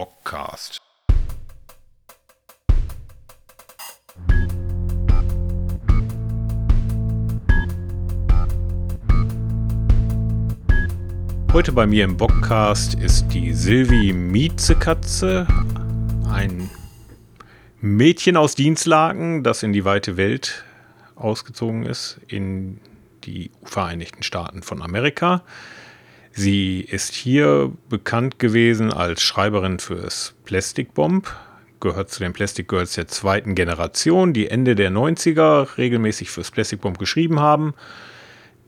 Bockcast. Heute bei mir im Bockcast ist die Silvie Mietzekatze, ein Mädchen aus Dinslaken, das in die weite Welt ausgezogen ist, in die Vereinigten Staaten von Amerika. Sie ist hier bekannt gewesen als Schreiberin fürs Plastic Bomb, gehört zu den Plastic Girls der zweiten Generation, die Ende der 90er regelmäßig fürs Plastic Bomb geschrieben haben.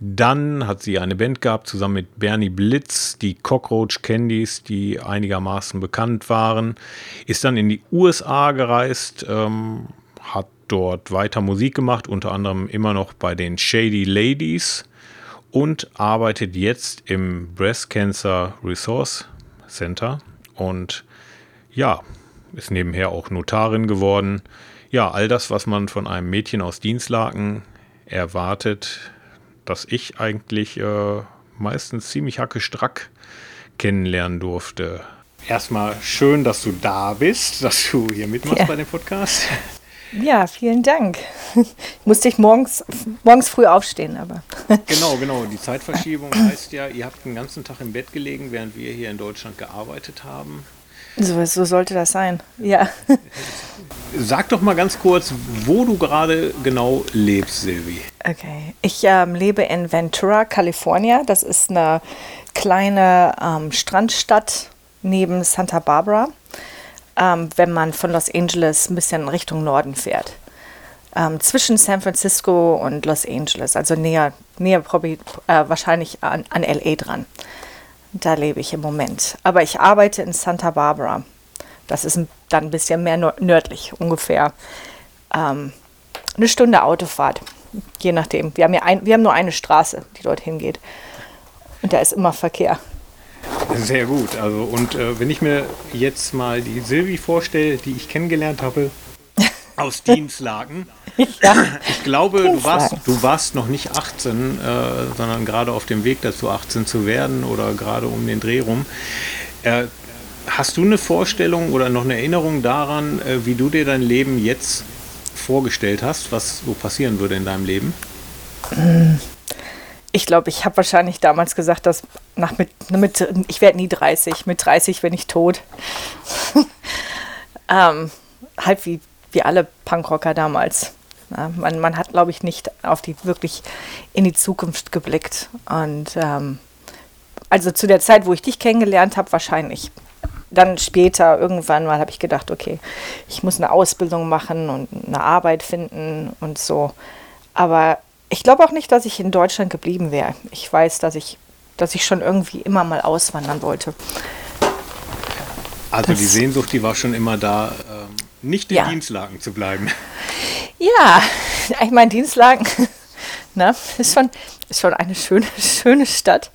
Dann hat sie eine Band gehabt, zusammen mit Bernie Blitz, die Cockroach Candies, die einigermaßen bekannt waren. Ist dann in die USA gereist, hat dort weiter Musik gemacht, unter anderem immer noch bei den Shady Ladies und arbeitet jetzt im Breast Cancer Resource Center. Und ja, ist nebenher auch Notarin geworden. Ja, all das, was man von einem Mädchen aus Dinslaken erwartet, dass ich eigentlich meistens ziemlich hackestrack kennenlernen durfte. Erstmal schön, dass du da bist, dass du hier mitmachst bei dem Podcast. Ja, vielen Dank. Musste ich morgens früh aufstehen, aber... Genau. Die Zeitverschiebung heißt ja, ihr habt den ganzen Tag im Bett gelegen, während wir hier in Deutschland gearbeitet haben. So sollte das sein, ja. Sag doch mal ganz kurz, wo du gerade genau lebst, Silvie. Okay, ich lebe in Ventura, Kalifornien. Das ist eine kleine Strandstadt neben Santa Barbara, wenn man von Los Angeles ein bisschen Richtung Norden fährt. Zwischen San Francisco und Los Angeles, also näher wahrscheinlich an L.A. dran. Da lebe ich im Moment. Aber ich arbeite in Santa Barbara. Das ist dann ein bisschen mehr nördlich, ungefähr eine Stunde Autofahrt. Je nachdem. Wir haben nur eine Straße, die dorthin geht. Und da ist immer Verkehr. Sehr gut. Also, und wenn ich mir jetzt mal die Silvie vorstelle, die ich kennengelernt habe, aus Dinslaken. Ja. Ich glaube, du warst noch nicht 18, sondern gerade auf dem Weg dazu, 18 zu werden oder gerade um den Dreh rum. Hast du eine Vorstellung oder noch eine Erinnerung daran, wie du dir dein Leben jetzt vorgestellt hast, was so passieren würde in deinem Leben? Ich glaube, ich habe wahrscheinlich damals gesagt, dass ich werde nie 30. Mit 30 bin ich tot. Halt wie alle Punkrocker damals. Ja, man hat, glaube ich, nicht wirklich in die Zukunft geblickt. Und also zu der Zeit, wo ich dich kennengelernt habe, wahrscheinlich. Dann später, irgendwann mal, habe ich gedacht, okay, ich muss eine Ausbildung machen und eine Arbeit finden und so. Aber ich glaube auch nicht, dass ich in Deutschland geblieben wäre. Ich weiß, dass ich schon irgendwie immer mal auswandern wollte. Also die Sehnsucht, die war schon immer da. Nicht in Dinslaken zu bleiben. Ja, ich meine, Dinslaken ist schon eine schöne Stadt.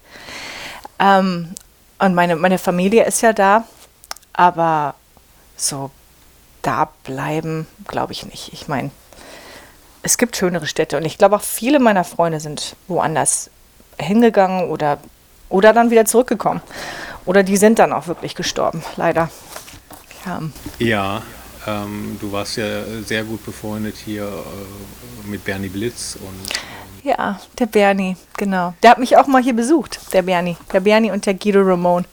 Und meine Familie ist ja da, aber so da bleiben, glaube ich nicht. Ich meine, es gibt schönere Städte und ich glaube auch viele meiner Freunde sind woanders hingegangen oder dann wieder zurückgekommen. Oder die sind dann auch wirklich gestorben, leider. Ja. Du warst ja sehr gut befreundet hier mit Bernie Blitz. Ja, der Bernie, genau. Der hat mich auch mal hier besucht, der Bernie. Der Bernie und der Guido Ramon.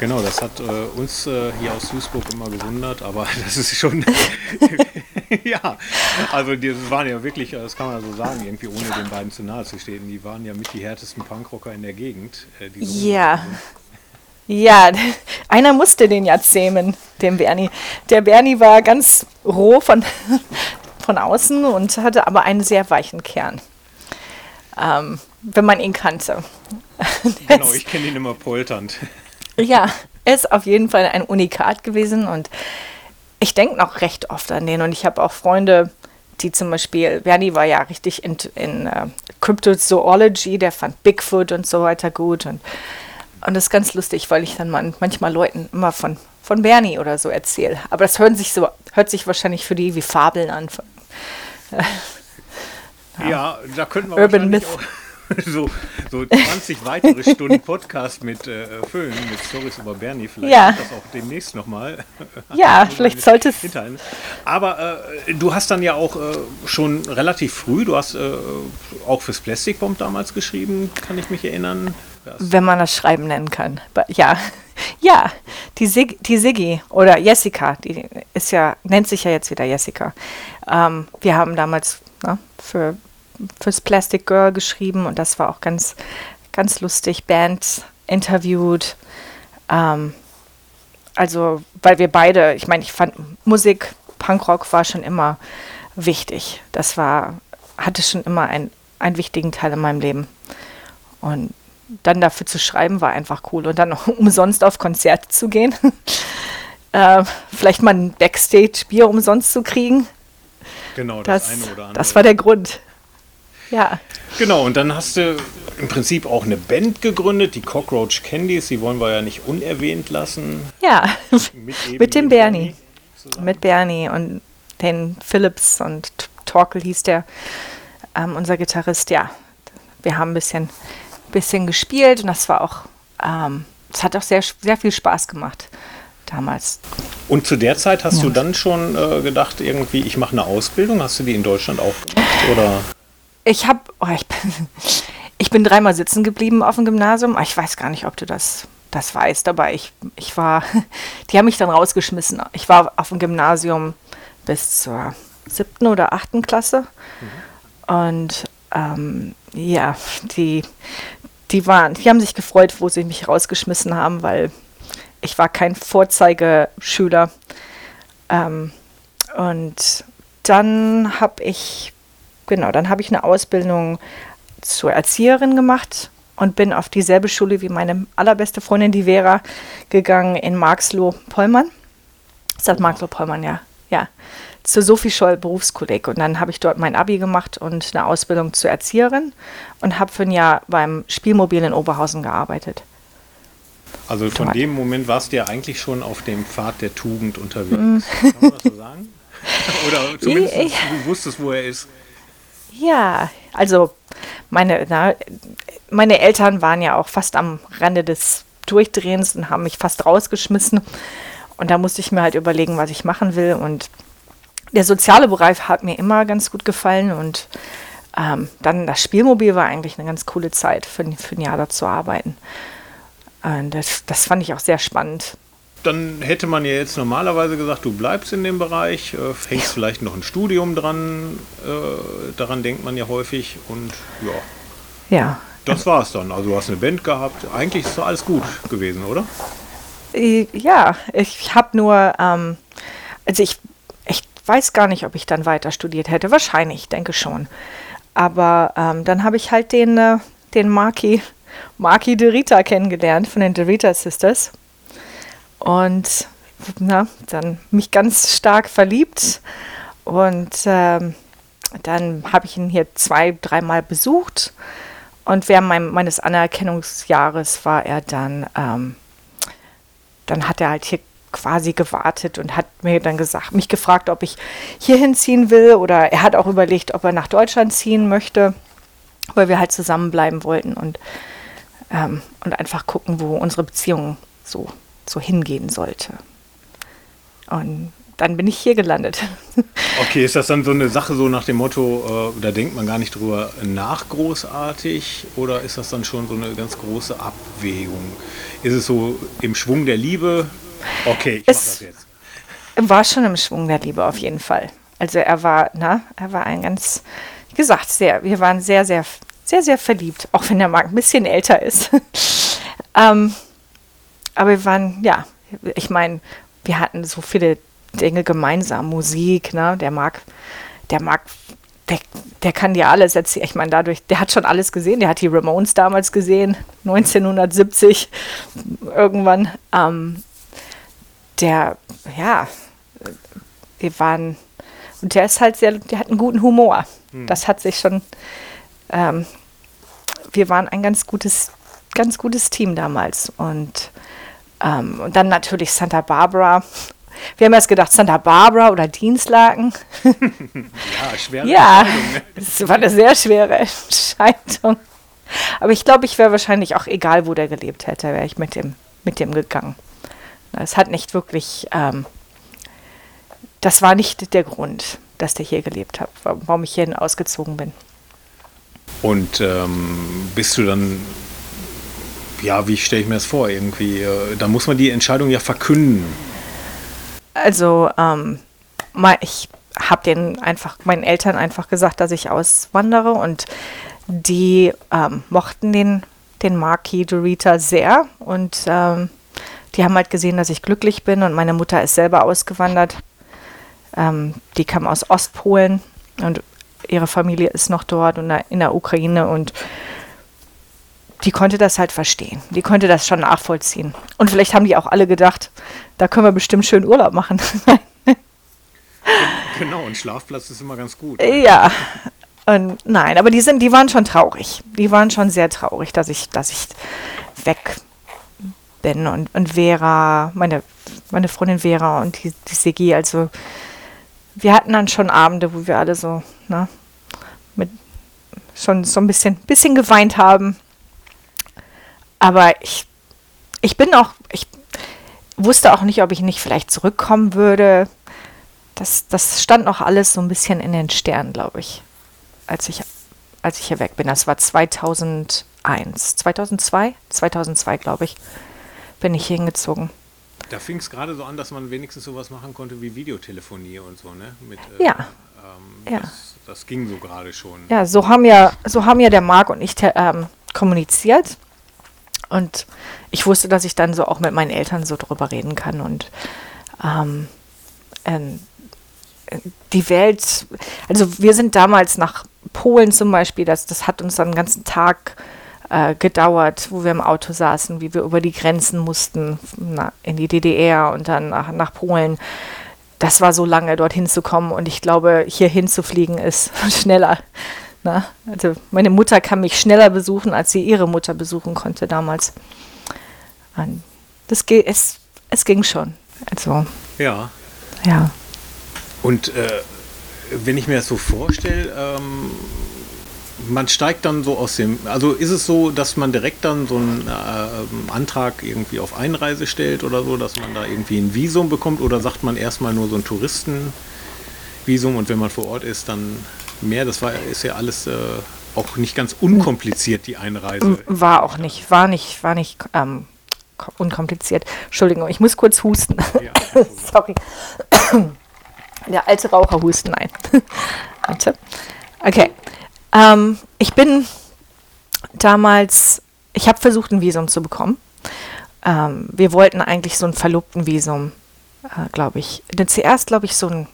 Genau, das hat uns hier aus Duisburg immer gewundert, aber das ist schon... Ja, also die waren ja wirklich, das kann man ja so sagen, irgendwie ohne den beiden zu nahe zu stehen, die waren ja mit die härtesten Punkrocker in der Gegend. Ja, einer musste den ja zähmen, den Bernie. Der Bernie war ganz roh von außen und hatte aber einen sehr weichen Kern, wenn man ihn kannte. Genau, ich kenne ihn immer polternd. Ja, er ist auf jeden Fall ein Unikat gewesen und ich denke noch recht oft an den. Und ich habe auch Freunde, die zum Beispiel, Bernie war ja richtig in Cryptozoology, der fand Bigfoot und so weiter gut und das ist ganz lustig, weil ich dann manchmal Leuten immer von Bernie oder so erzähle. Aber das hört sich wahrscheinlich für die wie Fabeln an. Ja, da könnten wir Urban Myth. Auch, so 20 weitere Stunden Podcast mit Füllen, mit Stories über Bernie. Vielleicht das auch demnächst nochmal. Ja, vielleicht sollte es. Aber du hast dann ja auch schon relativ früh, du hast auch fürs Plastic Bomb damals geschrieben, kann ich mich erinnern. Wenn man das Schreiben nennen kann. Ja. Ja, die Siggi oder Jessica, die ist ja, nennt sich ja jetzt wieder Jessica. Wir haben damals fürs Plastic Girl geschrieben und das war auch ganz, ganz lustig. Bands interviewt. Also, weil wir beide, ich meine, ich fand Musik, Punkrock war schon immer wichtig. Das hatte schon immer einen wichtigen Teil in meinem Leben. Und dann dafür zu schreiben, war einfach cool. Und dann noch umsonst auf Konzerte zu gehen. Vielleicht mal ein Backstage-Bier umsonst zu kriegen. Genau, das eine oder andere. Das war der Grund. Ja. Genau, und dann hast du im Prinzip auch eine Band gegründet, die Cockroach Candies. Die wollen wir ja nicht unerwähnt lassen. Ja, mit dem Bernie. Mit Bernie und den Phillips und Torkel hieß der, unser Gitarrist. Ja, wir haben ein bisschen gespielt und das war auch, es hat auch sehr, sehr viel Spaß gemacht damals. Und zu der Zeit hast du dann schon gedacht, irgendwie, ich mache eine Ausbildung? Hast du die in Deutschland auch gemacht? Oder? Ich bin dreimal sitzen geblieben auf dem Gymnasium. Ich weiß gar nicht, ob du das weißt, aber die haben mich dann rausgeschmissen. Ich war auf dem Gymnasium bis zur 7. oder 8. Klasse und ja, die haben sich gefreut, wo sie mich rausgeschmissen haben, weil ich war kein Vorzeigeschüler. Und dann habe ich, eine Ausbildung zur Erzieherin gemacht und bin auf dieselbe Schule wie meine allerbeste Freundin, die Vera, gegangen in Marxloh-Pollmann. Ist das Marxloh-Pollmann, ja. Zur Sophie Scholl Berufskolleg. Und dann habe ich dort mein Abi gemacht und eine Ausbildung zur Erzieherin und habe für ein Jahr beim Spielmobil in Oberhausen gearbeitet. Also von dem Moment warst du ja eigentlich schon auf dem Pfad der Tugend unterwegs. Kann man das so sagen? Oder zumindest du wusstest, wo er ist. Ja, also meine Eltern waren ja auch fast am Rande des Durchdrehens und haben mich fast rausgeschmissen. Und da musste ich mir halt überlegen, was ich machen will. Und der soziale Bereich hat mir immer ganz gut gefallen und dann das Spielmobil war eigentlich eine ganz coole Zeit, für ein Jahr da zu arbeiten. Das fand ich auch sehr spannend. Dann hätte man ja jetzt normalerweise gesagt, du bleibst in dem Bereich, hängst vielleicht noch ein Studium dran, daran denkt man ja häufig und ja. Das war's dann, also du hast eine Band gehabt, eigentlich ist alles gut gewesen, oder? Ja, ich habe nur, also ich weiß gar nicht, ob ich dann weiter studiert hätte. Wahrscheinlich, ich denke schon. Aber dann habe ich halt den Marky de Rita kennengelernt von den De Rita Sisters. Und dann mich ganz stark verliebt. Und dann habe ich ihn hier 2-3 Mal besucht. Und während meines Anerkennungsjahres war er dann, dann hat er halt hier quasi gewartet und hat mir dann mich gefragt, ob ich hierhin ziehen will oder er hat auch überlegt, ob er nach Deutschland ziehen möchte, weil wir halt zusammenbleiben wollten und einfach gucken, wo unsere Beziehung so hingehen sollte. Und dann bin ich hier gelandet. Okay, ist das dann so eine Sache so nach dem Motto, da denkt man gar nicht drüber nach großartig oder ist das dann schon so eine ganz große Abwägung? Ist es so im Schwung der Liebe? Okay, ich mach das jetzt. War schon im Schwung der Liebe auf jeden Fall. Also er war ein ganz, wie gesagt, wir waren sehr, sehr, sehr, sehr verliebt, auch wenn der Marc ein bisschen älter ist. Aber wir waren, ich meine, wir hatten so viele Dinge gemeinsam, Musik, der Marc, der kann dir alles erzählen. Ich meine, dadurch, der hat schon alles gesehen. Der hat die Ramones damals gesehen, 1970 irgendwann. Der ist halt der hat einen guten Humor. Das hat sich schon, wir waren ein ganz gutes Team damals. Und dann natürlich Santa Barbara. Wir haben erst gedacht, Santa Barbara oder Dinslaken. Ja, schwere Entscheidung. Ne? Das war eine sehr schwere Entscheidung. Aber ich glaube, ich wäre wahrscheinlich auch, egal wo der gelebt hätte, wäre ich mit dem gegangen. Es hat nicht wirklich, das war nicht der Grund, dass der hier gelebt hat, warum ich hierhin ausgezogen bin. Und bist du dann, ja, wie stelle ich mir das vor irgendwie? Da muss man die Entscheidung ja verkünden. Also, ich habe meinen Eltern einfach gesagt, dass ich auswandere, und die mochten den Marquis de Rita sehr, und die haben halt gesehen, dass ich glücklich bin, und meine Mutter ist selber ausgewandert. Die kam aus Ostpolen und ihre Familie ist noch dort und in der Ukraine, und die konnte das halt verstehen. Die konnte das schon nachvollziehen. Und vielleicht haben die auch alle gedacht, da können wir bestimmt schön Urlaub machen. Genau, ein Schlafplatz ist immer ganz gut. Ja, und nein, aber die waren schon traurig. Die waren schon sehr traurig, dass ich weg bin. Und Vera, meine Freundin Vera und die Sigi, also wir hatten dann schon Abende, wo wir alle so, ne, mit schon so ein bisschen geweint haben. Aber ich wusste auch nicht, ob ich nicht vielleicht zurückkommen würde. Das stand noch alles so ein bisschen in den Sternen, glaube ich, als ich hier weg bin. Das war 2002, glaube ich, bin ich hingezogen. Da fing es gerade so an, dass man wenigstens sowas machen konnte wie Videotelefonie und so, ne? Mit, ja. Ja. Das ging so gerade schon. Ja, so haben ja der Marc und ich kommuniziert. Und ich wusste, dass ich dann so auch mit meinen Eltern so drüber reden kann. Und die Welt, also wir sind damals nach Polen zum Beispiel, das hat uns dann den ganzen Tag gedauert, wo wir im Auto saßen, wie wir über die Grenzen mussten, in die DDR und dann nach Polen. Das war so lange, dorthin zu kommen, und ich glaube, hier hinzufliegen ist schneller. Na, also meine Mutter kann mich schneller besuchen, als sie ihre Mutter besuchen konnte damals. Es ging schon. Also, ja. Und wenn ich mir das so vorstelle, man steigt dann so aus dem... Also ist es so, dass man direkt dann so einen Antrag irgendwie auf Einreise stellt oder so, dass man da irgendwie ein Visum bekommt, oder sagt man erstmal nur so ein Touristenvisum, und wenn man vor Ort ist, dann... mehr, ist ja alles auch nicht ganz unkompliziert, die Einreise. War nicht unkompliziert. Entschuldigung, ich muss kurz husten. Ja, sorry. Der alte Raucher husten ein. Warte. Okay. Ich bin damals, ich habe versucht, ein Visum zu bekommen. Wir wollten eigentlich so ein Verlobtenvisum, glaube ich. Denn zuerst, glaube ich, so ein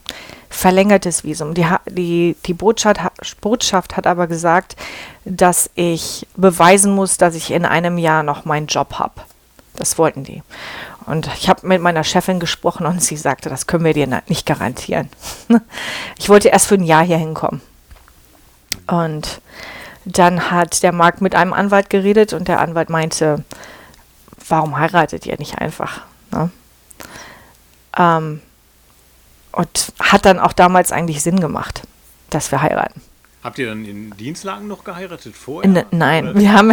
verlängertes Visum. Die Botschaft hat aber gesagt, dass ich beweisen muss, dass ich in einem Jahr noch meinen Job habe. Das wollten die. Und ich habe mit meiner Chefin gesprochen, und sie sagte, das können wir dir nicht garantieren. Ich wollte erst für ein Jahr hier hinkommen. Und dann hat der Marc mit einem Anwalt geredet, und der Anwalt meinte, warum heiratet ihr nicht einfach? Ne? Und hat dann auch damals eigentlich Sinn gemacht, dass wir heiraten. Habt ihr dann in Dinslaken noch geheiratet vorher? Nein, wir haben...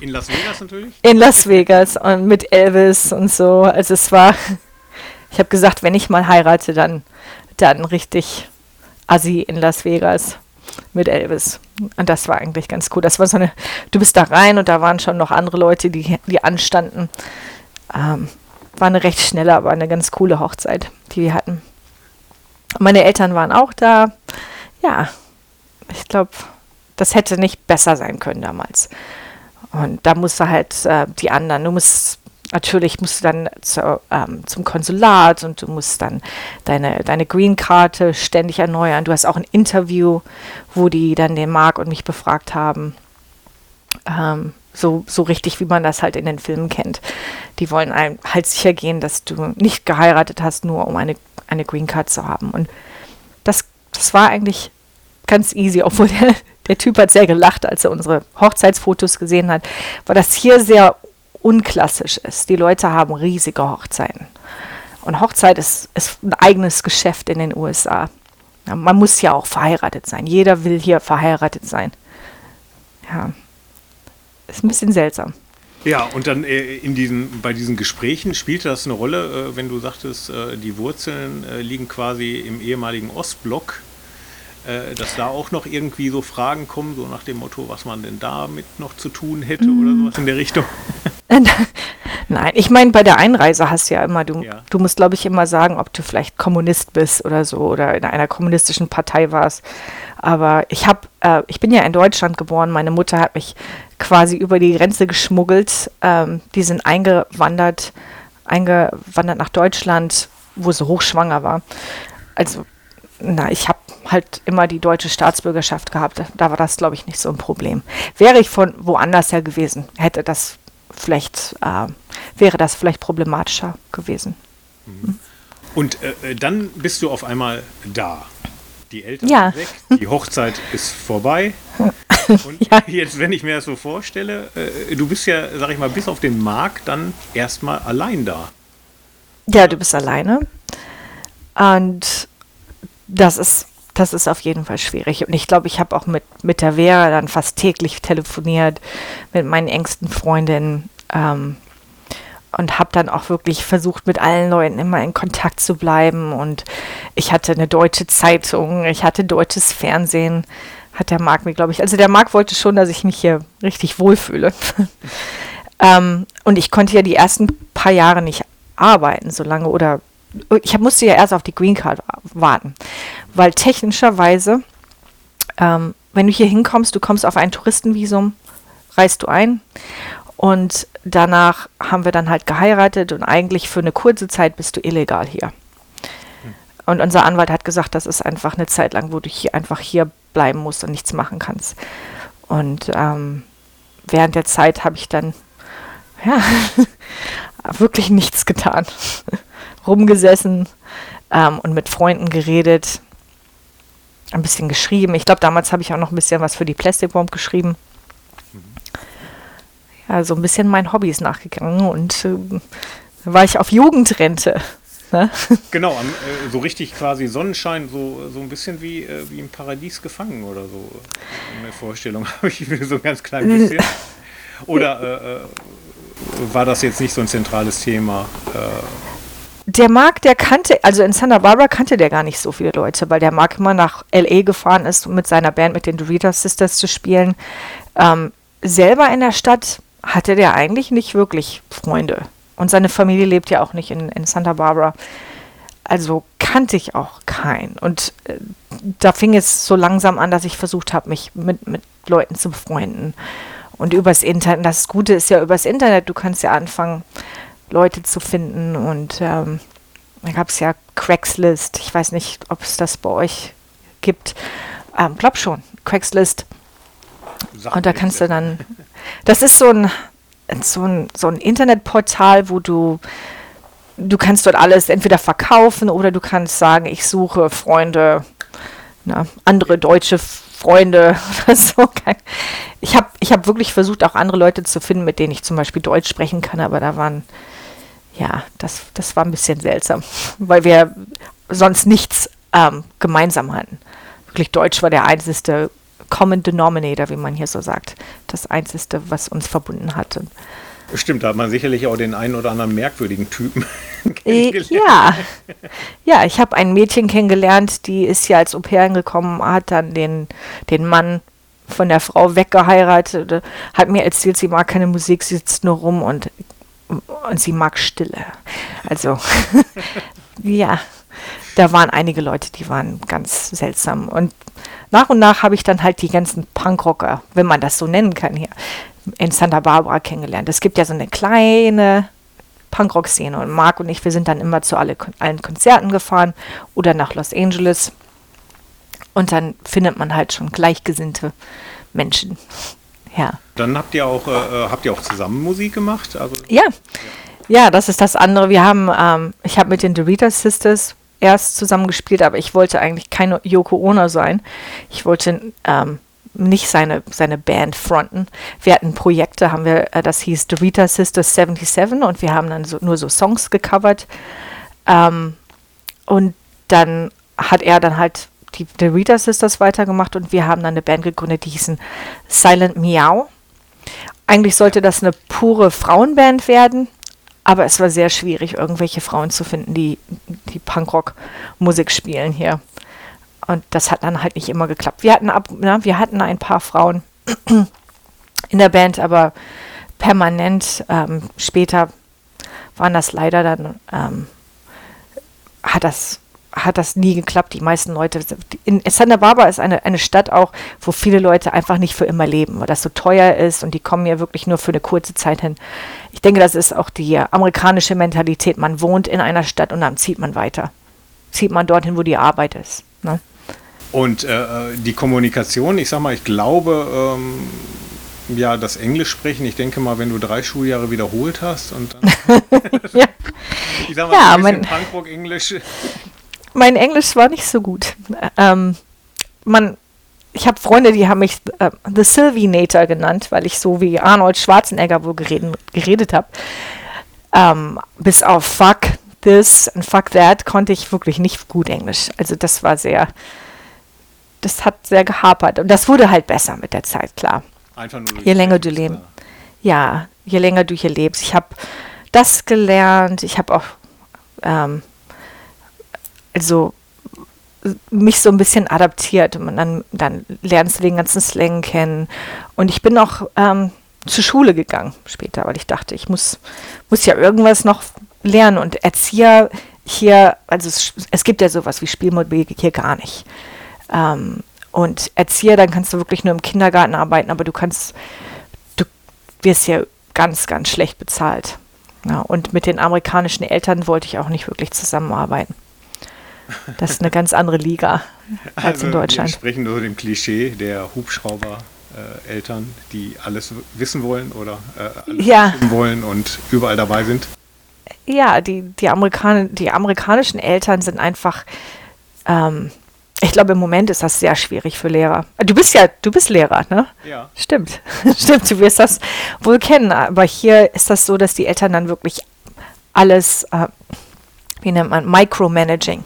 In Las Vegas natürlich? In Las Vegas und mit Elvis und so. Also es war... Ich habe gesagt, wenn ich mal heirate, dann richtig assi in Las Vegas mit Elvis. Und das war eigentlich ganz cool. Das war so eine... Du bist da rein, und da waren schon noch andere Leute, die anstanden. War eine recht schnelle, aber eine ganz coole Hochzeit, die wir hatten. Meine Eltern waren auch da. Ja, ich glaube, das hätte nicht besser sein können damals. Und da musst du halt die anderen, musst du dann zum Konsulat, und du musst dann deine Green-Karte ständig erneuern. Du hast auch ein Interview, wo die dann den Marc und mich befragt haben. So richtig, wie man das halt in den Filmen kennt. Die wollen einem halt sicher gehen, dass du nicht geheiratet hast, nur um eine Green Card zu haben. Und das war eigentlich ganz easy, obwohl der Typ hat sehr gelacht, als er unsere Hochzeitsfotos gesehen hat, weil das hier sehr unklassisch ist. Die Leute haben riesige Hochzeiten. Und Hochzeit ist ein eigenes Geschäft in den USA. Man muss ja auch verheiratet sein. Jeder will hier verheiratet sein. Ja. ist ein bisschen seltsam. Ja, und dann bei diesen Gesprächen spielte das eine Rolle, wenn du sagtest, die Wurzeln liegen quasi im ehemaligen Ostblock, dass da auch noch irgendwie so Fragen kommen, so nach dem Motto, was man denn damit noch zu tun hätte oder sowas in der Richtung. Nein, ich meine, bei der Einreise hast du ja immer, du musst, glaube ich, immer sagen, ob du vielleicht Kommunist bist oder so oder in einer kommunistischen Partei warst. Aber ich bin ja in Deutschland geboren, meine Mutter hat mich quasi über die Grenze geschmuggelt. Die sind eingewandert nach Deutschland, wo sie hochschwanger war. Also, ich habe halt immer die deutsche Staatsbürgerschaft gehabt. Da war das, glaube ich, nicht so ein Problem. Wäre ich von woanders her gewesen, wäre das vielleicht problematischer gewesen. Mhm. Und dann bist du auf einmal da. Die Eltern sind weg, die Hochzeit ist vorbei. Und jetzt, wenn ich mir das so vorstelle, du bist ja, sag ich mal, bis auf den Markt dann erstmal allein da. Ja, du bist alleine. Und das ist auf jeden Fall schwierig. Und ich glaube, ich habe auch mit der Vera dann fast täglich telefoniert, mit meinen engsten Freundinnen und habe dann auch wirklich versucht, mit allen Leuten immer in Kontakt zu bleiben. Und ich hatte eine deutsche Zeitung, ich hatte deutsches Fernsehen, hat der Marc mir, glaube ich. Also der Marc wollte schon, dass ich mich hier richtig wohlfühle. Und ich konnte ja die ersten paar Jahre nicht arbeiten so lange oder ich musste ja erst auf die Green Card warten, weil technischerweise, wenn du hier hinkommst, du kommst auf ein Touristenvisum, reist du ein und danach haben wir dann halt geheiratet und eigentlich für eine kurze Zeit bist du illegal hier. Und unser Anwalt hat gesagt, das ist einfach eine Zeit lang, wo du hier bleiben musst und nichts machen kannst. Und während der Zeit habe ich dann wirklich nichts getan. Rumgesessen und mit Freunden geredet, ein bisschen geschrieben. Ich glaube, damals habe ich auch noch ein bisschen was für die Plastic Bomb geschrieben. Ja, so ein bisschen meinen Hobbys nachgegangen und war ich auf Jugendrente. Ne? Genau, so richtig quasi Sonnenschein, so ein bisschen wie im Paradies gefangen oder so. Eine Vorstellung habe ich mir so ein ganz klein bisschen. Oder war das jetzt nicht so ein zentrales Thema? Der Marc, in Santa Barbara kannte der gar nicht so viele Leute, weil der Marc immer nach L.A. gefahren ist, um mit seiner Band, mit den Rita Sisters zu spielen. Selber in der Stadt hatte der eigentlich nicht wirklich Freunde. Und seine Familie lebt ja auch nicht in Santa Barbara. Also kannte ich auch keinen. Und da fing es so langsam an, dass ich versucht habe, mich mit Leuten zu befreunden. Und übers Internet, das Gute ist ja übers Internet, du kannst ja anfangen, Leute zu finden und da gab es ja Craigslist, ich weiß nicht, ob es das bei euch gibt, glaub schon, Craigslist und da kannst du dann, das ist so ein Internetportal, wo du kannst dort alles entweder verkaufen oder du kannst sagen, ich suche Freunde, andere deutsche Freunde oder so. Ich hab wirklich versucht, auch andere Leute zu finden, mit denen ich zum Beispiel Deutsch sprechen kann, aber da waren das war ein bisschen seltsam, weil wir sonst nichts gemeinsam hatten. Wirklich Deutsch war der einzige Common Denominator, wie man hier so sagt. Das einzige, was uns verbunden hatte. Stimmt, da hat man sicherlich auch den einen oder anderen merkwürdigen Typen kennengelernt. Ja, ich habe ein Mädchen kennengelernt, die ist hier als Au-pair angekommen, hat dann den Mann von der Frau weggeheiratet, hat mir erzählt, sie mag keine Musik, sie sitzt nur rum und sie mag Stille. Also, ja, da waren einige Leute, die waren ganz seltsam. Und nach habe ich dann halt die ganzen Punkrocker, wenn man das so nennen kann hier, in Santa Barbara kennengelernt. Es gibt ja so eine kleine Punkrock-Szene und Marc und ich, wir sind dann immer zu allen Konzerten gefahren oder nach Los Angeles und dann findet man halt schon gleichgesinnte Menschen. Ja. Dann habt ihr auch zusammen Musik gemacht? Also ja, das ist das andere. Ich habe mit den Dorita Sisters erst zusammen gespielt, aber ich wollte eigentlich keine Yoko Ono sein. Ich wollte nicht seine Band fronten. Wir hatten Projekte, das hieß Rita Sisters 77 und wir haben dann nur so Songs gecovert. Und dann hat er dann halt die Rita Sisters weitergemacht und wir haben dann eine Band gegründet, die hießen Silent Meow. Eigentlich sollte das eine pure Frauenband werden, aber es war sehr schwierig, irgendwelche Frauen zu finden, die Punkrock-Musik spielen hier. Und das hat dann halt nicht immer geklappt. Wir hatten ein paar Frauen in der Band, aber permanent. Später waren das leider dann, hat das nie geklappt. Die meisten Leute, Santa Barbara ist eine Stadt auch, wo viele Leute einfach nicht für immer leben, weil das so teuer ist und die kommen ja wirklich nur für eine kurze Zeit hin. Ich denke, das ist auch die amerikanische Mentalität. Man wohnt in einer Stadt und dann zieht man weiter. Zieht man dorthin, wo die Arbeit ist. Ne? Und die Kommunikation, ich glaube, ja, das Englisch sprechen, ich denke mal, wenn du 3 Schuljahre wiederholt hast und dann ja. Ich sag mal, ja, ein bisschen Punkrock-Englisch. Mein Englisch war nicht so gut. Ich habe Freunde, die haben mich The Silvinator genannt, weil ich so wie Arnold Schwarzenegger wohl geredet habe. Bis auf Fuck this und Fuck that konnte ich wirklich nicht gut Englisch. Also das hat sehr gehapert. Und das wurde halt besser mit der Zeit, klar. Einfach nur je länger du lebst. Ja, je länger du hier lebst. Ich habe das gelernt. Ich habe auch mich so ein bisschen adaptiert. Und dann lernst du den ganzen Slang kennen. Und ich bin auch zur Schule gegangen später, weil ich dachte, ich muss ja irgendwas noch lernen. Und Erzieher hier, also es gibt ja sowas wie Spielmodell hier gar nicht. Und Erzieher, dann kannst du wirklich nur im Kindergarten arbeiten, aber du wirst ja ganz, ganz schlecht bezahlt. Ja, und mit den amerikanischen Eltern wollte ich auch nicht wirklich zusammenarbeiten. Das ist eine ganz andere Liga als in Deutschland. Wir sprechen nur dem Klischee der Hubschrauber-Eltern, die alles wissen wollen oder alles wissen wollen und überall dabei sind. Ja, die amerikanischen Eltern sind einfach... ich glaube, im Moment ist das sehr schwierig für Lehrer. Du bist Lehrer, ne? Ja. Stimmt. Stimmt, du wirst das wohl kennen. Aber hier ist das so, dass die Eltern dann wirklich alles, wie nennt man, Micromanaging.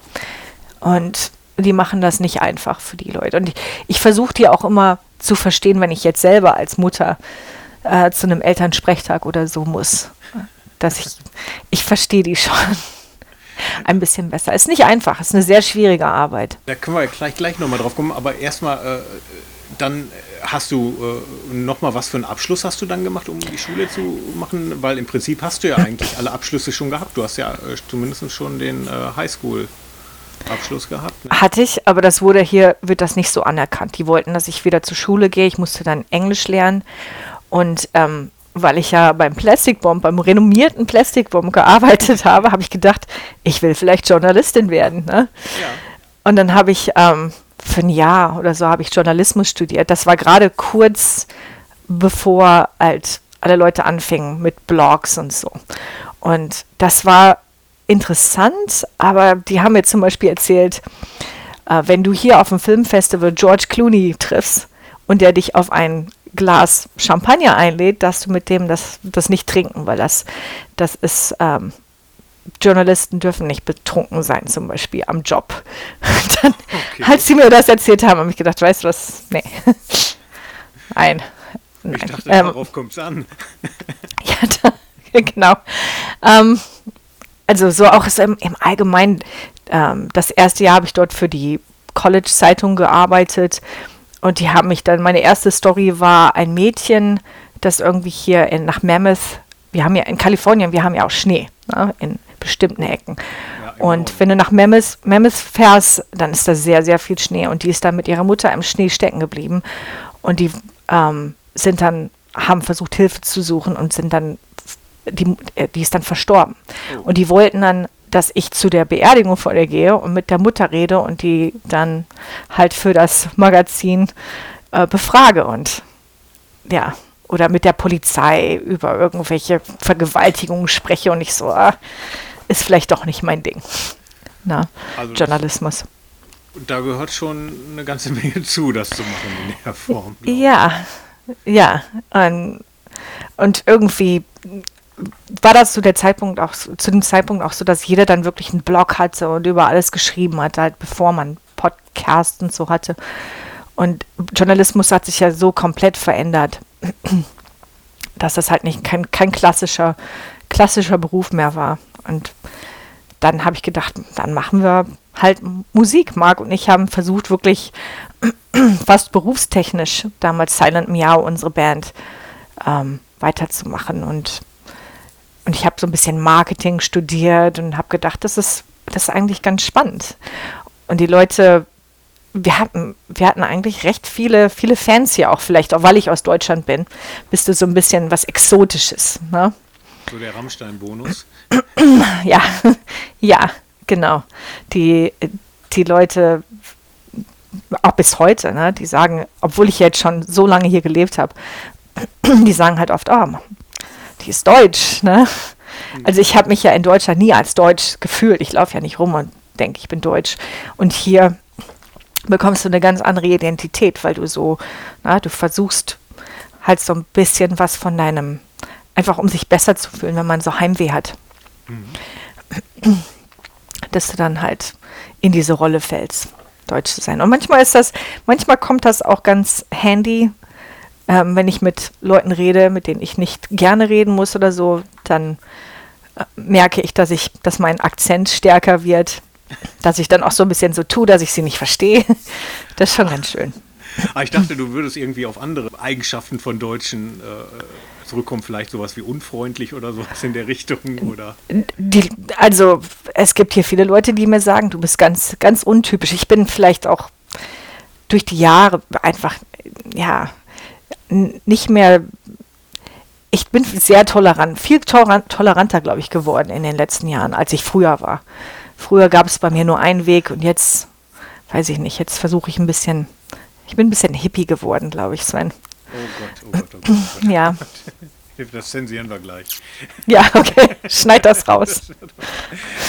Und die machen das nicht einfach für die Leute. Und ich versuche die auch immer zu verstehen, wenn ich jetzt selber als Mutter zu einem Elternsprechtag oder so muss. Dass ich verstehe die schon. Ein bisschen besser. Ist nicht einfach, ist eine sehr schwierige Arbeit. Da können wir gleich nochmal drauf kommen, aber erstmal, dann hast du nochmal, was für einen Abschluss hast du dann gemacht, um die Schule zu machen? Weil im Prinzip hast du ja eigentlich alle Abschlüsse schon gehabt. Du hast ja zumindest schon den Highschool-Abschluss gehabt. Ne? Hatte ich, aber das wurde hier, wird das nicht so anerkannt. Die wollten, dass ich wieder zur Schule gehe. Ich musste dann Englisch lernen und weil ich ja beim renommierten Plastic Bomb gearbeitet habe, habe ich gedacht, ich will vielleicht Journalistin werden. Ne? Ja. Und dann habe ich für ein Jahr oder so habe ich Journalismus studiert. Das war gerade kurz bevor halt alle Leute anfingen mit Blogs und so. Und das war interessant, aber die haben mir zum Beispiel erzählt, wenn du hier auf dem Filmfestival George Clooney triffst und der dich auf einen Glas Champagner einlädt, dass du mit dem das nicht trinken, weil das ist, Journalisten dürfen nicht betrunken sein, zum Beispiel am Job. Dann, okay. Als sie mir das erzählt haben, habe ich gedacht, weißt du was, nee. Nein. Ich dachte, darauf kommt es an. Ja, genau. Also so auch so im Allgemeinen, das erste Jahr habe ich dort für die College-Zeitung gearbeitet. Und die haben mich dann, meine erste Story war ein Mädchen, das irgendwie hier nach Mammoth, wir haben ja in Kalifornien auch Schnee, ne, in bestimmten Ecken. Ja, und wenn du nach Mammoth fährst, dann ist da sehr, sehr viel Schnee. Und die ist dann mit ihrer Mutter im Schnee stecken geblieben. Und die haben versucht, Hilfe zu suchen und sind dann, die ist dann verstorben. Oh. Und die wollten dann, dass ich zu der Beerdigung von ihr gehe und mit der Mutter rede und die dann halt für das Magazin befrage und ja, oder mit der Polizei über irgendwelche Vergewaltigungen spreche und ich so, ist vielleicht doch nicht mein Ding. Na, also Journalismus. Da gehört schon eine ganze Menge zu, das zu machen in der Form. Ja. Und irgendwie war das zu dem Zeitpunkt auch so, dass jeder dann wirklich einen Blog hatte und über alles geschrieben hatte, halt bevor man Podcasts und so hatte. Und Journalismus hat sich ja so komplett verändert, dass das halt nicht kein klassischer Beruf mehr war. Und dann habe ich gedacht, dann machen wir halt Musik. Marc und ich haben versucht, wirklich fast berufstechnisch damals Silent Meow, unsere Band, weiterzumachen. Und ich habe so ein bisschen Marketing studiert und habe gedacht, das ist eigentlich ganz spannend. Und die Leute, wir hatten eigentlich recht viele Fans hier auch, vielleicht auch, weil ich aus Deutschland bin, bist du so ein bisschen was Exotisches, ne? So der Rammstein-Bonus. Ja, genau. Die Leute, auch bis heute, ne, die sagen, obwohl ich jetzt schon so lange hier gelebt habe, die sagen halt oft, oh, die ist deutsch, ne? Also ich habe mich ja in Deutschland nie als deutsch gefühlt. Ich laufe ja nicht rum und denke, ich bin deutsch. Und hier bekommst du eine ganz andere Identität, weil du so, na, du versuchst halt so ein bisschen was von deinem, einfach um sich besser zu fühlen, wenn man so Heimweh hat. Mhm. Dass du dann halt in diese Rolle fällst, deutsch zu sein. Und manchmal kommt das auch ganz handy, wenn ich mit Leuten rede, mit denen ich nicht gerne reden muss oder so, dann merke ich, dass mein Akzent stärker wird, dass ich dann auch so ein bisschen so tue, dass ich sie nicht verstehe. Das ist schon ganz schön. Aber ich dachte, du würdest irgendwie auf andere Eigenschaften von Deutschen zurückkommen, vielleicht sowas wie unfreundlich oder sowas in der Richtung, oder? Also es gibt hier viele Leute, die mir sagen, du bist ganz, ganz untypisch. Ich bin vielleicht auch durch die Jahre einfach, ja, nicht mehr, ich bin sehr tolerant, viel toleranter, glaube ich, geworden in den letzten Jahren, als ich früher war. Früher gab es bei mir nur einen Weg und jetzt, weiß ich nicht, jetzt versuche ich ein bisschen, ich bin ein bisschen hippie geworden, glaube ich, Sven. Oh Gott. Ja. Das zensieren wir gleich. Ja, okay, schneid das raus.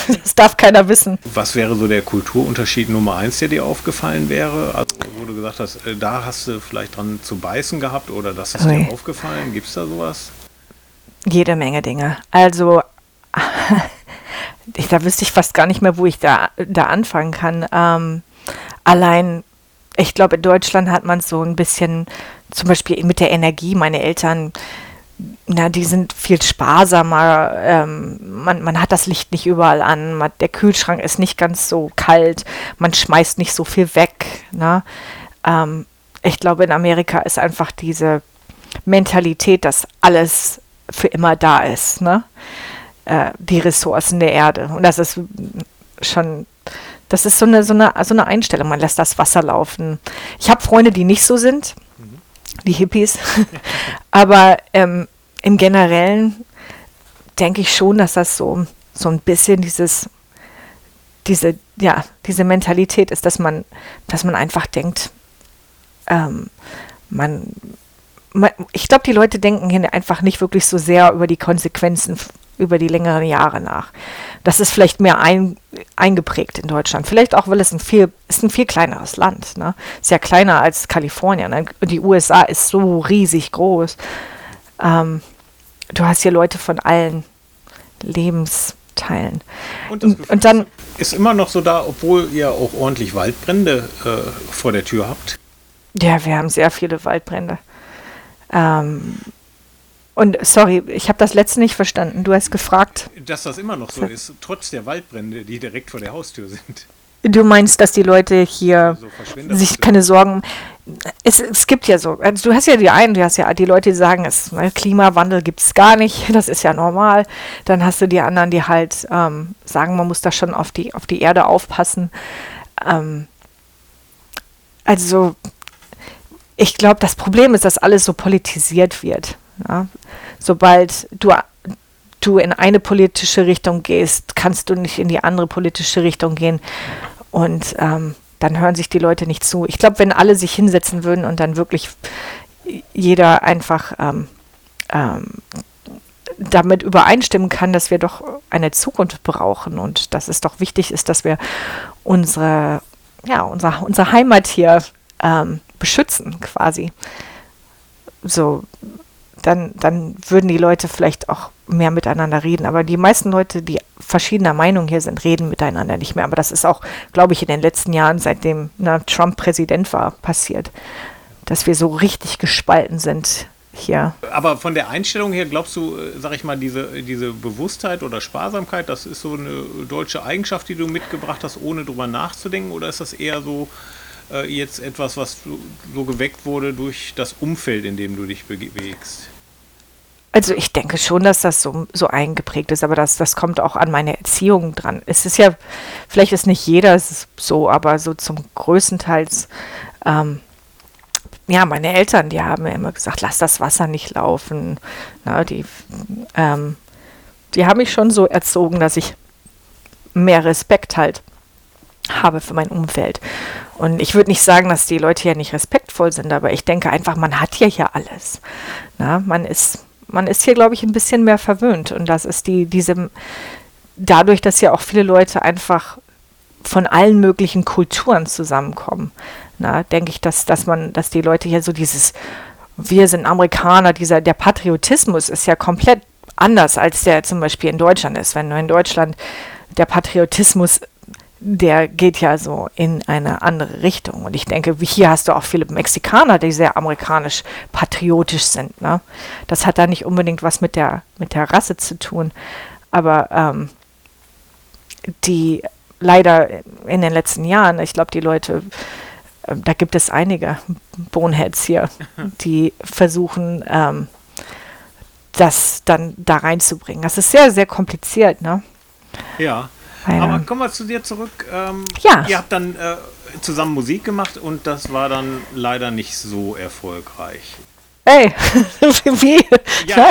Das darf keiner wissen. Was wäre so der Kulturunterschied Nummer 1, der dir aufgefallen wäre? Also, wo du gesagt hast, da hast du vielleicht dran zu beißen gehabt oder das ist dir aufgefallen. Gibt es da sowas? Jede Menge Dinge. Also, da wüsste ich fast gar nicht mehr, wo ich da anfangen kann. Allein, ich glaube, in Deutschland hat man so ein bisschen, zum Beispiel mit der Energie, meine Eltern, na, die sind viel sparsamer, man hat das Licht nicht überall an, der Kühlschrank ist nicht ganz so kalt, man schmeißt nicht so viel weg, ne? Ich glaube, in Amerika ist einfach diese Mentalität, dass alles für immer da ist, ne? Die Ressourcen der Erde. Und das ist schon, das ist so eine Einstellung, man lässt das Wasser laufen. Ich habe Freunde, die nicht so sind, die Hippies, aber im Generellen denke ich schon, dass das so ein bisschen diese Mentalität ist, dass man einfach denkt, ich glaube, die Leute denken hier einfach nicht wirklich so sehr über die Konsequenzen über die längeren Jahre nach. Das ist vielleicht mehr eingeprägt in Deutschland. Vielleicht auch, weil es ein viel kleineres Land, ne? Ist ja kleiner als Kalifornien. Ne? Die USA ist so riesig groß. Du hast hier Leute von allen Lebensteilen. Und das Gefühl, und dann ist immer noch so da, obwohl ihr auch ordentlich Waldbrände vor der Tür habt. Ja, wir haben sehr viele Waldbrände. Und sorry, ich habe das letzte nicht verstanden. Du hast gefragt. Dass das immer noch so ist, trotz der Waldbrände, die direkt vor der Haustür sind. Du meinst, dass die Leute hier so sich keine Sorgen. Es gibt ja so. Also du hast ja die Leute, die sagen, Klimawandel gibt es gar nicht, das ist ja normal. Dann hast du die anderen, die halt sagen, man muss da schon auf die Erde aufpassen. Also ich glaube, das Problem ist, dass alles so politisiert wird. Ja, sobald du in eine politische Richtung gehst, kannst du nicht in die andere politische Richtung gehen und dann hören sich die Leute nicht zu. Ich glaube, wenn alle sich hinsetzen würden und dann wirklich jeder einfach damit übereinstimmen kann, dass wir doch eine Zukunft brauchen und dass es doch wichtig ist, dass wir unsere Heimat hier beschützen quasi. So, dann würden die Leute vielleicht auch mehr miteinander reden. Aber die meisten Leute, die verschiedener Meinung hier sind, reden miteinander nicht mehr. Aber das ist auch, glaube ich, in den letzten Jahren, seitdem Trump Präsident war, passiert, dass wir so richtig gespalten sind hier. Aber von der Einstellung her, glaubst du, sag ich mal, diese Bewusstheit oder Sparsamkeit, das ist so eine deutsche Eigenschaft, die du mitgebracht hast, ohne drüber nachzudenken? Oder ist das eher so jetzt etwas, was so geweckt wurde durch das Umfeld, in dem du dich bewegst? Also ich denke schon, dass das so eingeprägt ist, aber das kommt auch an meine Erziehung dran. Es ist ja, vielleicht ist nicht jeder so, aber so zum größten Teil, ja, meine Eltern, die haben mir immer gesagt, lass das Wasser nicht laufen. Na, die haben mich schon so erzogen, dass ich mehr Respekt halt habe für mein Umfeld. Und ich würde nicht sagen, dass die Leute hier nicht respektvoll sind, aber ich denke einfach, man hat hier ja alles. Na, man ist hier, glaube ich, ein bisschen mehr verwöhnt. Und das ist dadurch, dass ja auch viele Leute einfach von allen möglichen Kulturen zusammenkommen. Na, denke ich, dass die Leute hier so dieses, wir sind Amerikaner, der Patriotismus ist ja komplett anders, als der zum Beispiel in Deutschland ist. Wenn du in Deutschland, der Patriotismus, der geht ja so in eine andere Richtung. Und ich denke, hier hast du auch viele Mexikaner, die sehr amerikanisch patriotisch sind. Ne? Das hat da nicht unbedingt was mit der Rasse zu tun. Aber die leider in den letzten Jahren, ich glaube, die Leute, da gibt es einige Boneheads hier, die versuchen, das dann da reinzubringen. Das ist sehr, sehr kompliziert. Ne? Ja. Aber kommen wir zu dir zurück. Ja. Ihr habt dann zusammen Musik gemacht und das war dann leider nicht so erfolgreich. Hey, wie? Ja,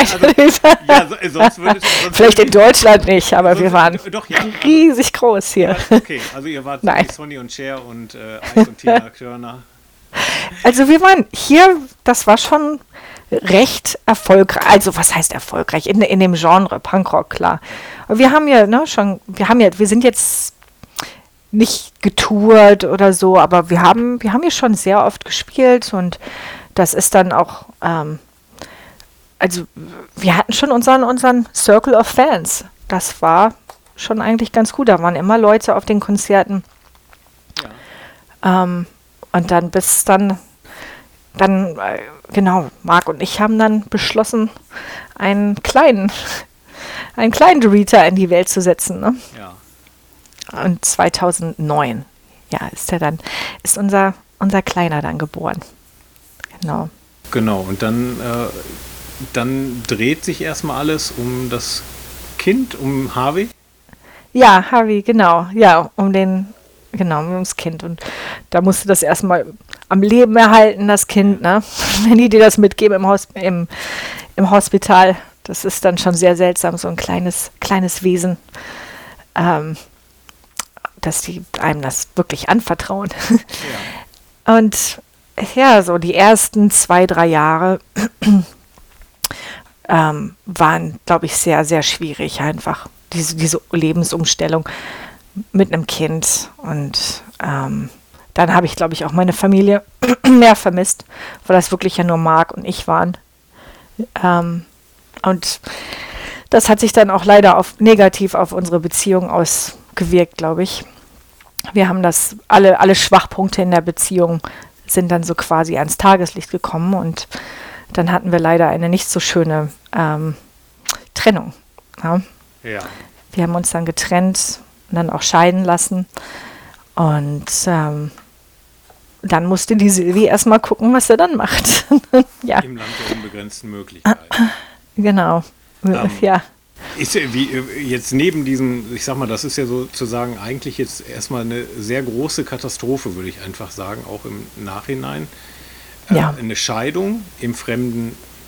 vielleicht in Deutschland nicht, aber wir waren riesig groß hier. Ja, okay, also ihr wart Sonny und Cher und Eis und Tina Körner. Also wir waren hier, das war schon recht erfolgreich, also was heißt erfolgreich? In dem Genre Punkrock, klar. Aber wir haben ja, wir sind jetzt nicht getourt oder so, aber wir haben ja schon sehr oft gespielt und das ist dann auch, also wir hatten schon unseren Circle of Fans. Das war schon eigentlich ganz gut. Da waren immer Leute auf den Konzerten. Ja. Und dann Marc und ich haben dann beschlossen, einen kleinen Rita in die Welt zu setzen. Ne? Ja. Und 2009, ja, ist unser Kleiner dann geboren. Genau. Genau, und dann dreht sich erstmal alles um das Kind, um Harvey? Ja, Harvey, genau. Ja, ums Kind. Und da musst du das erstmal am Leben erhalten, das Kind, ne? Wenn die dir das mitgeben im Hospital, das ist dann schon sehr seltsam, so ein kleines Wesen, dass die einem das wirklich anvertrauen. Ja. Und ja, so die ersten 2-3 Jahre waren, glaube ich, sehr, sehr schwierig einfach, diese Lebensumstellung mit einem Kind. Und dann habe ich, glaube ich, auch meine Familie mehr vermisst, weil das wirklich ja nur Marc und ich waren. Und das hat sich dann auch leider negativ auf unsere Beziehung ausgewirkt, glaube ich. Wir haben das, alle Schwachpunkte in der Beziehung sind dann so quasi ans Tageslicht gekommen und dann hatten wir leider eine nicht so schöne Trennung. Ja? Ja. Wir haben uns dann getrennt und dann auch scheiden lassen. Und dann musste die Silvie erstmal gucken, was er dann macht. Ja. Im Land der unbegrenzten Möglichkeiten. Genau. Ja. Ist jetzt neben diesem, ich sag mal, das ist ja sozusagen eigentlich jetzt erstmal eine sehr große Katastrophe, würde ich einfach sagen, auch im Nachhinein. Ja. Eine Scheidung im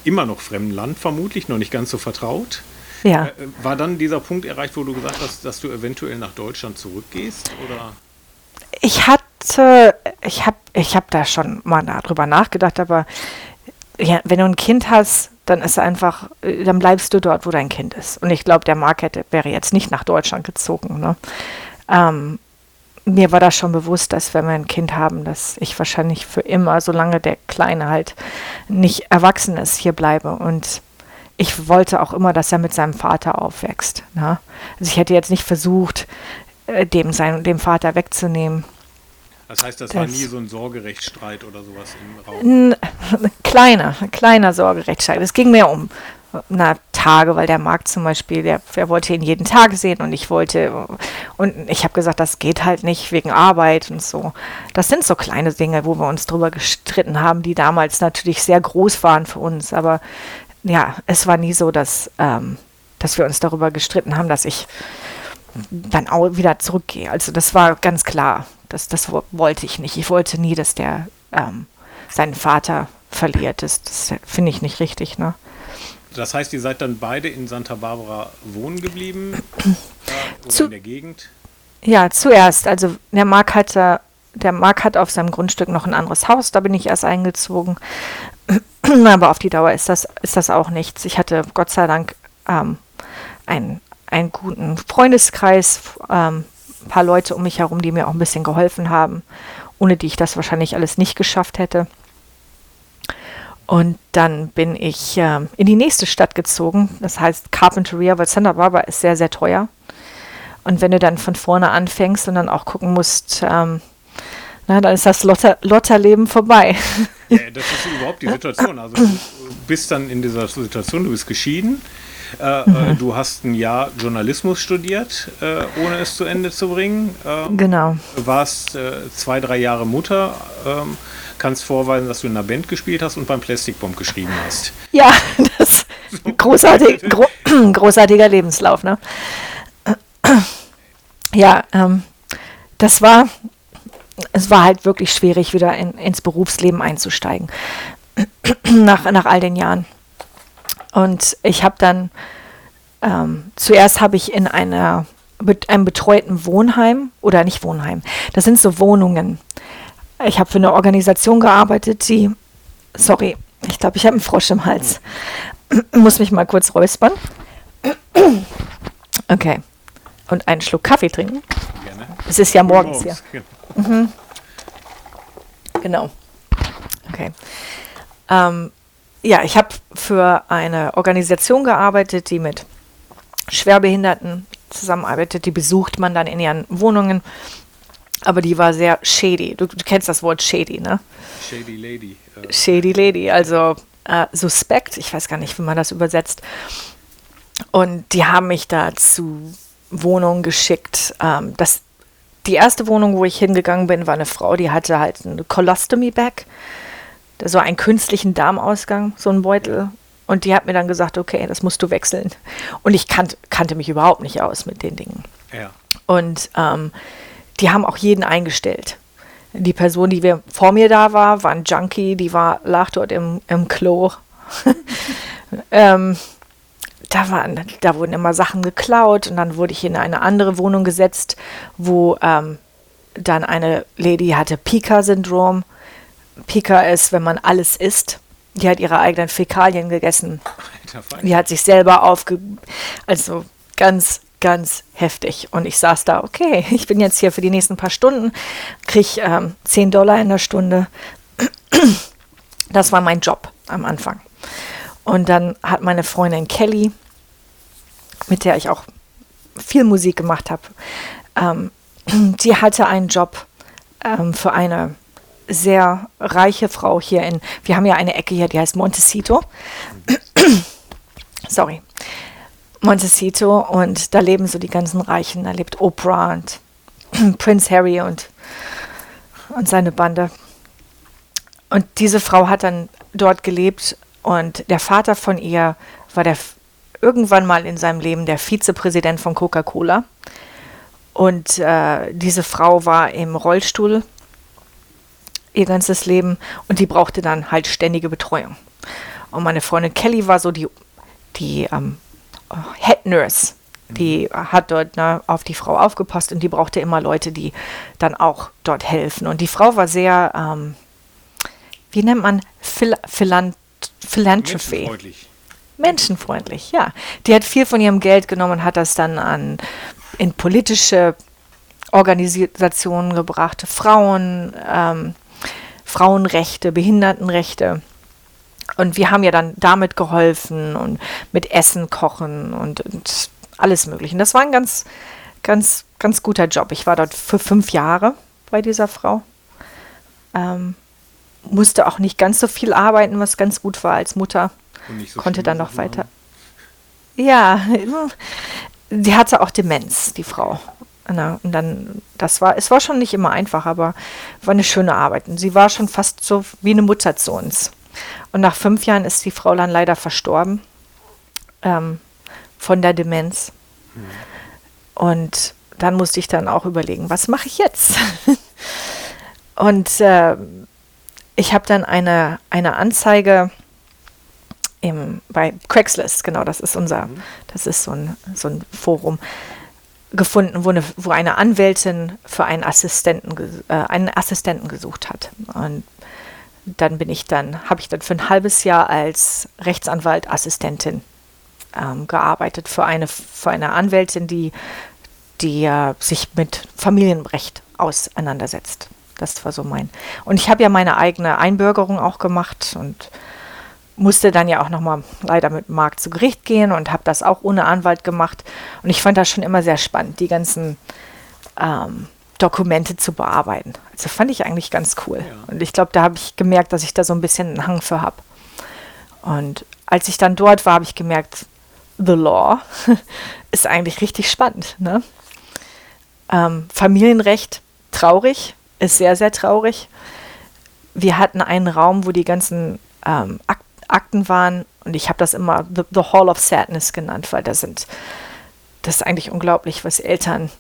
immer noch fremden Land, vermutlich, noch nicht ganz so vertraut. Ja. War dann dieser Punkt erreicht, wo du gesagt hast, dass du eventuell nach Deutschland zurückgehst? Oder? Ich habe da schon mal drüber nachgedacht, aber ja, wenn du ein Kind hast, dann bleibst du dort, wo dein Kind ist. Und ich glaube, der Marc wäre jetzt nicht nach Deutschland gezogen. Ne? Mir war das schon bewusst, dass wenn wir ein Kind haben, dass ich wahrscheinlich für immer, solange der Kleine halt nicht erwachsen ist, hier bleibe. Und ich wollte auch immer, dass er mit seinem Vater aufwächst. Ne? Also ich hätte jetzt nicht versucht, dem Vater wegzunehmen. Das heißt, das war nie so ein Sorgerechtsstreit oder sowas im Raum? Ein kleiner Sorgerechtsstreit. Es ging mehr um na, Tage, weil der Marc zum Beispiel, der wollte ihn jeden Tag sehen und ich habe gesagt, das geht halt nicht wegen Arbeit und so. Das sind so kleine Dinge, wo wir uns drüber gestritten haben, die damals natürlich sehr groß waren für uns, aber ja, es war nie so, dass wir uns darüber gestritten haben, dass ich dann auch wieder zurückgehe. Also das war ganz klar, das wollte ich nicht. Ich wollte nie, dass der seinen Vater verliert. Das finde ich nicht richtig, ne? Das heißt, ihr seid dann beide in Santa Barbara wohnen geblieben? In der Gegend? Ja, zuerst. Also der Marc hat auf seinem Grundstück noch ein anderes Haus, da bin ich erst eingezogen. Aber auf die Dauer ist das auch nichts. Ich hatte Gott sei Dank einen guten Freundeskreis, ein paar Leute um mich herum, die mir auch ein bisschen geholfen haben, ohne die ich das wahrscheinlich alles nicht geschafft hätte. Und dann bin ich in die nächste Stadt gezogen, das heißt Carpinteria, weil Santa Barbara ist sehr, sehr teuer. Und wenn du dann von vorne anfängst und dann auch gucken musst, dann ist das Lotterleben vorbei. Ja, das ist überhaupt die Situation. Also du bist dann in dieser Situation, du bist geschieden, du hast ein Jahr Journalismus studiert, ohne es zu Ende zu bringen. Genau. Warst 2-3 Jahre Mutter, kannst vorweisen, dass du in einer Band gespielt hast und beim Plastic Bomb geschrieben hast. Ja, das ist ein großartiger Lebenslauf, ne? Ja, es war halt wirklich schwierig, wieder ins Berufsleben einzusteigen, nach all den Jahren. Und ich habe dann, zuerst habe ich in einem betreuten Wohnheim, oder nicht Wohnheim, das sind so Wohnungen. Ich habe für eine Organisation gearbeitet, ich glaube, ich habe einen Frosch im Hals. Muss mich mal kurz räuspern. Okay. Und einen Schluck Kaffee trinken. Gerne. Es ist ja morgens hier. Ja. Mhm. Genau. Okay. Ja, ich habe für eine Organisation gearbeitet, die mit Schwerbehinderten zusammenarbeitet. Die besucht man dann in ihren Wohnungen. Aber die war sehr shady. Du kennst das Wort shady, ne? Shady Lady. Shady Lady, also suspekt. Ich weiß gar nicht, wie man das übersetzt. Und die haben mich da zu Wohnungen geschickt. Die erste Wohnung, wo ich hingegangen bin, war eine Frau, die hatte halt eine Colostomy-Bag. So einen künstlichen Darmausgang, so einen Beutel. Und die hat mir dann gesagt, okay, das musst du wechseln. Und ich kannte mich überhaupt nicht aus mit den Dingen. Ja. Und die haben auch jeden eingestellt. Die Person, die vor mir da war, ein Junkie, lag dort im Klo. Da wurden immer Sachen geklaut und dann wurde ich in eine andere Wohnung gesetzt, wo dann eine Lady hatte Pica-Syndrom. Pica ist, wenn man alles isst. Die hat ihre eigenen Fäkalien gegessen. Die hat sich selber also ganz heftig. Und ich saß da, okay, ich bin jetzt hier für die nächsten paar Stunden, kriege $10 in der Stunde. Das war mein Job am Anfang. Und dann hat meine Freundin Kelly, mit der ich auch viel Musik gemacht habe, die hatte einen Job für eine sehr reiche Frau hier wir haben ja eine Ecke hier, die heißt Montecito. Sorry. Montecito, und da leben so die ganzen Reichen. Da lebt Oprah und Prince Harry und seine Bande. Und diese Frau hat dann dort gelebt und der Vater von ihr war irgendwann mal in seinem Leben der Vizepräsident von Coca-Cola. Und diese Frau war im Rollstuhl ihr ganzes Leben und die brauchte dann halt ständige Betreuung. Und meine Freundin Kelly war so die Head Nurse, die hat dort auf die Frau aufgepasst und die brauchte immer Leute, die dann auch dort helfen. Und die Frau war sehr, wie nennt man, Philanthropy. Menschenfreundlich, ja. Die hat viel von ihrem Geld genommen und hat das dann in politische Organisationen gebracht, Frauenrechte, Behindertenrechte. Und wir haben ja dann damit geholfen und mit Essen kochen und alles Mögliche. Und das war ein ganz guter Job. Ich war dort für 5 Jahre bei dieser Frau. Musste auch nicht ganz so viel arbeiten, was ganz gut war als Mutter. Und nicht so konnte dann noch weiter. Ja, die hatte auch Demenz, die Frau. Na, und dann, es war schon nicht immer einfach, aber war eine schöne Arbeit. Und sie war schon fast so wie eine Mutter zu uns. Und nach 5 Jahren ist die Frau dann leider verstorben von der Demenz. Mhm. Und dann musste ich dann auch überlegen, was mache ich jetzt? Und ich habe dann eine Anzeige bei Craigslist, genau, das ist so ein Forum, gefunden, wo eine Anwältin für einen Assistenten gesucht hat. Und dann habe ich dann für ein halbes Jahr als Rechtsanwaltassistentin gearbeitet für eine Anwältin, die sich mit Familienrecht auseinandersetzt. Das war so mein. Und ich habe ja meine eigene Einbürgerung auch gemacht und musste dann ja auch nochmal leider mit Marc zu Gericht gehen und habe das auch ohne Anwalt gemacht. Und ich fand das schon immer sehr spannend, die ganzen Dokumente zu bearbeiten. Also fand ich eigentlich ganz cool. Ja. Und ich glaube, da habe ich gemerkt, dass ich da so ein bisschen einen Hang für habe. Und als ich dann dort war, habe ich gemerkt, the law ist eigentlich richtig spannend. Ne? Familienrecht, traurig, ist sehr, sehr traurig. Wir hatten einen Raum, wo die ganzen Akten waren, und ich habe das immer the Hall of Sadness genannt, weil das ist eigentlich unglaublich, was Eltern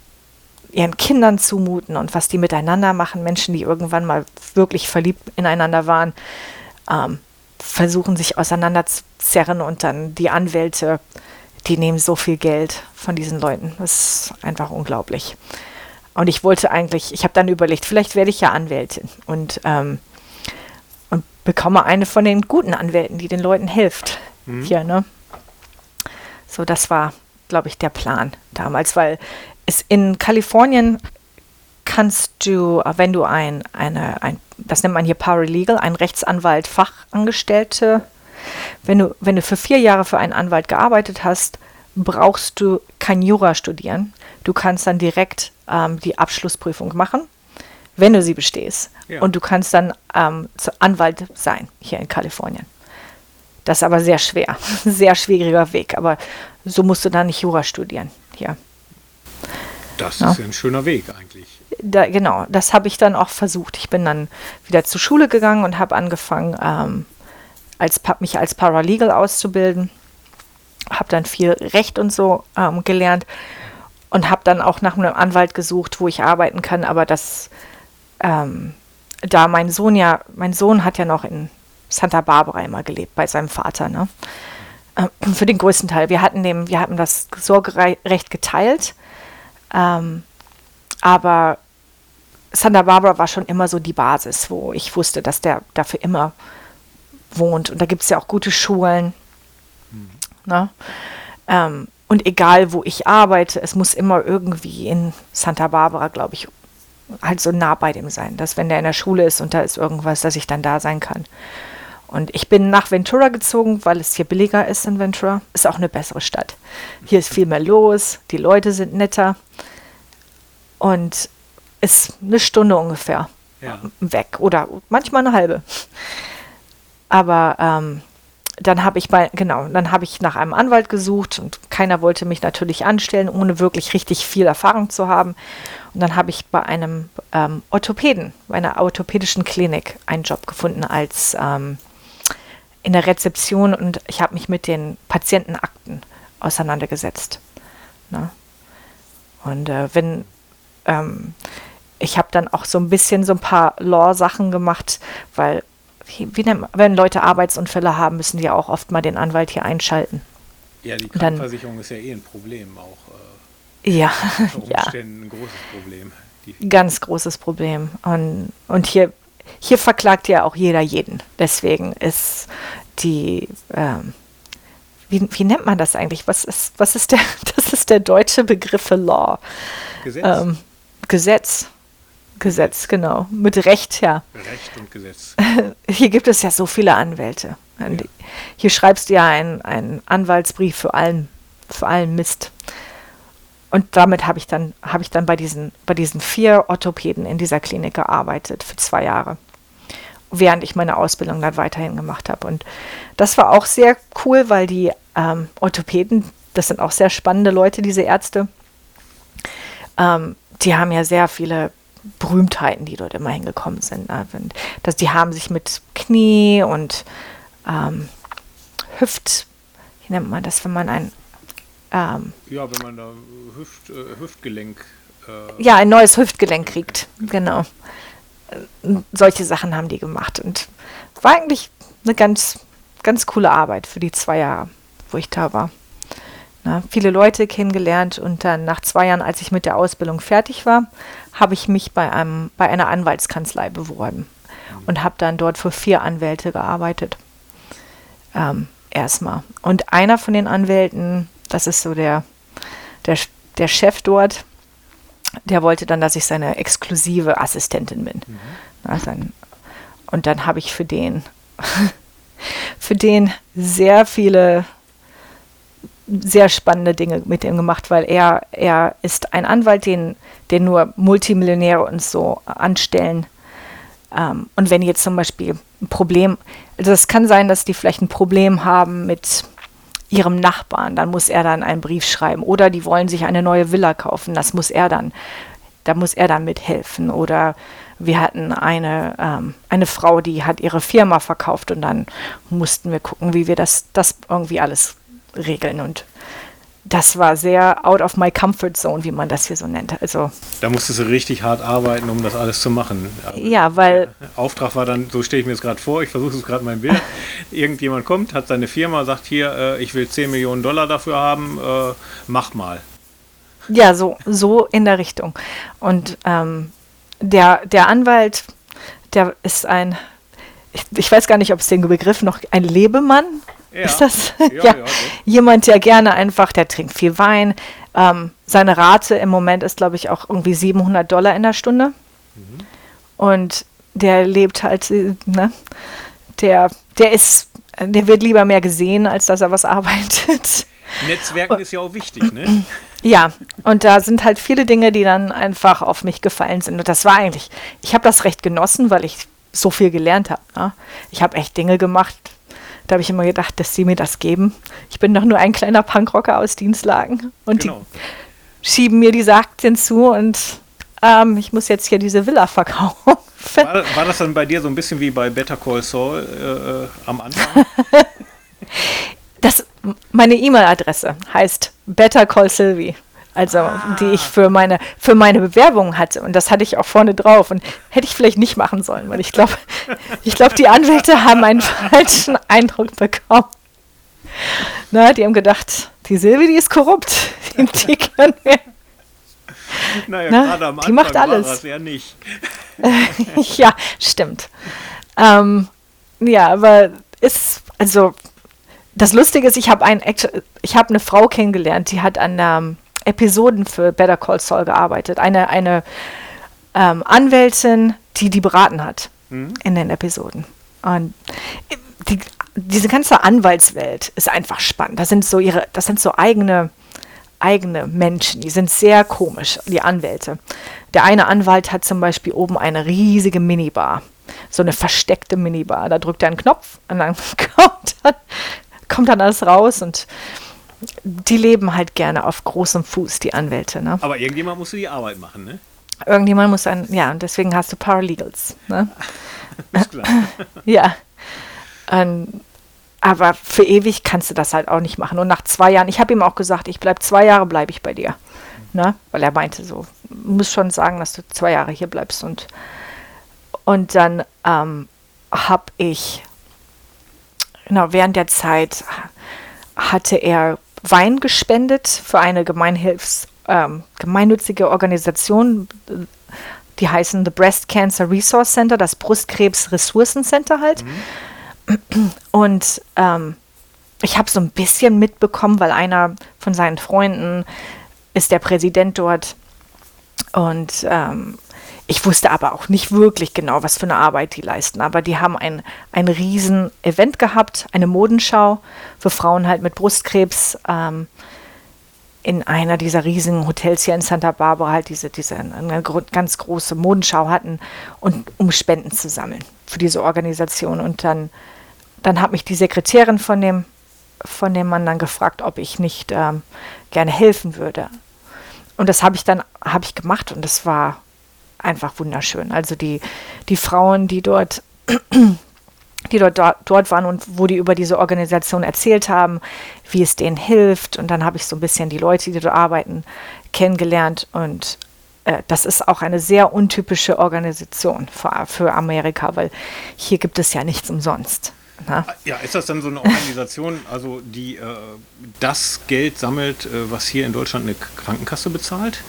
ihren Kindern zumuten und was die miteinander machen. Menschen, die irgendwann mal wirklich verliebt ineinander waren, versuchen sich auseinander zu zerren, und dann die Anwälte, die nehmen so viel Geld von diesen Leuten. Das ist einfach unglaublich. Und ich habe dann überlegt, vielleicht werde ich ja Anwältin und bekomme eine von den guten Anwälten, die den Leuten hilft. Mhm. Hier, ne? So, das war, glaube ich, der Plan damals, weil es in Kalifornien kannst du, wenn du das nennt man hier Paralegal, ein Rechtsanwalt, Fachangestellte, wenn du für 4 Jahre für einen Anwalt gearbeitet hast, brauchst du kein Jura studieren. Du kannst dann direkt die Abschlussprüfung machen, wenn du sie bestehst. Ja. Und du kannst dann Anwalt sein, hier in Kalifornien. Das ist aber sehr schwer, sehr schwieriger Weg. Aber so musst du da nicht Jura studieren, hier. Das ist ja ein schöner Weg eigentlich. Genau, das habe ich dann auch versucht. Ich bin dann wieder zur Schule gegangen und habe angefangen, mich als Paralegal auszubilden. Habe dann viel Recht und so gelernt und habe dann auch nach einem Anwalt gesucht, wo ich arbeiten kann. Aber da mein Sohn hat ja noch in Santa Barbara immer gelebt, bei seinem Vater, ne? Für den größten Teil. Wir hatten das Sorgerecht geteilt, aber Santa Barbara war schon immer so die Basis, wo ich wusste, dass der dafür immer wohnt. Und da gibt es ja auch gute Schulen. Mhm. Ne? Und egal, wo ich arbeite, es muss immer irgendwie in Santa Barbara, glaube ich, halt so nah bei dem sein, dass wenn der in der Schule ist und da ist irgendwas, dass ich dann da sein kann. Und ich bin nach Ventura gezogen, weil es hier billiger ist in Ventura. Ist auch eine bessere Stadt. Hier ist viel mehr los, die Leute sind netter und ist 1 Stunde ungefähr weg oder manchmal 1/2. Aber dann habe ich nach einem Anwalt gesucht und keiner wollte mich natürlich anstellen, ohne wirklich richtig viel Erfahrung zu haben. Und dann habe ich bei einem Orthopäden, bei einer orthopädischen Klinik einen Job gefunden als in der Rezeption, und ich habe mich mit den Patientenakten auseinandergesetzt. Ne? Und ich habe dann auch so ein bisschen so ein paar Law-Sachen gemacht, weil wenn Leute Arbeitsunfälle haben, müssen die auch oft mal den Anwalt hier einschalten. Ja, die Krankenversicherung ist ja eh ein Problem auch. Unter Umständen ein großes Problem. Ganz großes Problem. Und hier verklagt ja auch jeder jeden. Deswegen ist die, wie nennt man das eigentlich? Das ist der deutsche Begriff für Law. Gesetz. Gesetz, genau. Mit Recht, ja. Recht und Gesetz. Hier gibt es ja so viele Anwälte. Ja. Hier schreibst du ja einen Anwaltsbrief für allen Mist. Und damit habe ich dann bei diesen 4 Orthopäden in dieser Klinik gearbeitet für 2 Jahre. während ich meine Ausbildung dann weiterhin gemacht habe. Und das war auch sehr cool, weil die Orthopäden, das sind auch sehr spannende Leute, diese Ärzte, die haben ja sehr viele Berühmtheiten, die dort immer hingekommen sind. Und dass die haben sich mit Knie und Hüft, wie nennt man das, wenn man ein... ja, wenn man da Hüftgelenk... ja, ein neues Hüftgelenk kriegt, genau. Solche Sachen haben die gemacht und war eigentlich eine ganz, ganz coole Arbeit für die 2 Jahre, wo ich da war. Na, viele Leute kennengelernt und dann nach 2 Jahren, als ich mit der Ausbildung fertig war, habe ich mich bei einer Anwaltskanzlei beworben und habe dann dort für 4 Anwälte gearbeitet. Erstmal. Und einer von den Anwälten, das ist so der Chef dort, der wollte dann, dass ich seine exklusive Assistentin bin. Mhm. Und dann habe ich für den sehr viele sehr spannende Dinge mit ihm gemacht, weil er ist ein Anwalt, den nur Multimillionäre und so anstellen. Und wenn jetzt zum Beispiel ein Problem, also es kann sein, dass die vielleicht ein Problem haben mit ihrem Nachbarn, dann muss er dann einen Brief schreiben. Oder die wollen sich eine neue Villa kaufen, da muss er dann mithelfen. Oder wir hatten eine Frau, die hat ihre Firma verkauft und dann mussten wir gucken, wie wir das irgendwie alles regeln. Und das war sehr out of my comfort zone, wie man das hier so nennt. Also da musstest du richtig hart arbeiten, um das alles zu machen. Aber ja, weil... Auftrag war dann, so stelle ich mir das gerade vor, ich versuche es gerade in meinem Bild. Irgendjemand kommt, hat seine Firma, sagt hier, ich will $10 Millionen dafür haben, mach mal. Ja, so in der Richtung. Und der Anwalt, der ist ein... Ich weiß gar nicht, ob es den Begriff noch... Ein Lebemann... Ja. Ist das? Ja, ja. Okay. Jemand, der gerne einfach, der trinkt viel Wein. Seine Rate im Moment ist, glaube ich, auch irgendwie $700 in der Stunde. Mhm. Und der lebt halt, ne? Der wird lieber mehr gesehen, als dass er was arbeitet. Netzwerken ist ja auch wichtig, ne? Ja, und da sind halt viele Dinge, die dann einfach auf mich gefallen sind. Und das war eigentlich, ich habe das recht genossen, weil ich so viel gelernt habe. Ne? Ich habe echt Dinge gemacht, da habe ich immer gedacht, dass sie mir das geben. Ich bin doch nur ein kleiner Punkrocker aus Dinslaken. Und genau. Die schieben mir die Aktien zu und ich muss jetzt hier diese Villa verkaufen. War das dann bei dir so ein bisschen wie bei Better Call Saul am Anfang? Meine E-Mail-Adresse heißt Better Call Silvie. Also die ich für meine Bewerbung hatte. Und das hatte ich auch vorne drauf. Und hätte ich vielleicht nicht machen sollen, weil ich glaube, die Anwälte haben einen falschen Eindruck bekommen. Na, die haben gedacht, die Silvie, die ist korrupt. Die kann mehr. Naja, gerade am Anfang macht alles. War das ja nicht. Ja, stimmt. Ja, aber ist, also das Lustige ist, ich habe eine Frau kennengelernt, die hat an der Episoden für Better Call Saul gearbeitet. Eine Anwältin, die beraten hat in den Episoden. Und diese ganze Anwaltswelt ist einfach spannend. Das sind so eigene Menschen. Die sind sehr komisch, die Anwälte. Der eine Anwalt hat zum Beispiel oben eine riesige Minibar. So eine versteckte Minibar. Da drückt er einen Knopf und dann kommt dann alles raus und die leben halt gerne auf großem Fuß, die Anwälte. Ne? Aber irgendjemand musst du die Arbeit machen, ne? Irgendjemand muss und deswegen hast du Paralegals. Ne? Ist klar. Ja. Aber für ewig kannst du das halt auch nicht machen. Und nach 2 Jahren, ich habe ihm auch gesagt, ich bleibe 2 Jahre, bleibe ich bei dir. Ne? Weil er meinte so, muss schon sagen, dass du 2 Jahre hier bleibst. Und dann habe ich, genau, während der Zeit hatte er Wein gespendet für eine gemeinnützige Organisation, die heißen The Breast Cancer Resource Center, das Brustkrebs-Ressourcen-Center halt. Mhm. Und ich habe so ein bisschen mitbekommen, weil einer von seinen Freunden ist der Präsident dort. Und ich wusste aber auch nicht wirklich genau, was für eine Arbeit die leisten. Aber die haben ein riesen Event gehabt, eine Modenschau für Frauen halt mit Brustkrebs. in einer dieser riesigen Hotels hier in Santa Barbara halt diese eine ganz große Modenschau hatten, und um Spenden zu sammeln für diese Organisation. Und dann hat mich die Sekretärin von dem Mann dann gefragt, ob ich nicht gerne helfen würde. Und das habe ich gemacht, und das war einfach wunderschön. Also die Frauen, die dort waren und wo die über diese Organisation erzählt haben, wie es denen hilft. Und dann habe ich so ein bisschen die Leute, die dort arbeiten, kennengelernt. Und das ist auch eine sehr untypische Organisation für Amerika, weil hier gibt es ja nichts umsonst. Na? Ja, ist das dann so eine Organisation, also die das Geld sammelt, was hier in Deutschland eine Krankenkasse bezahlt?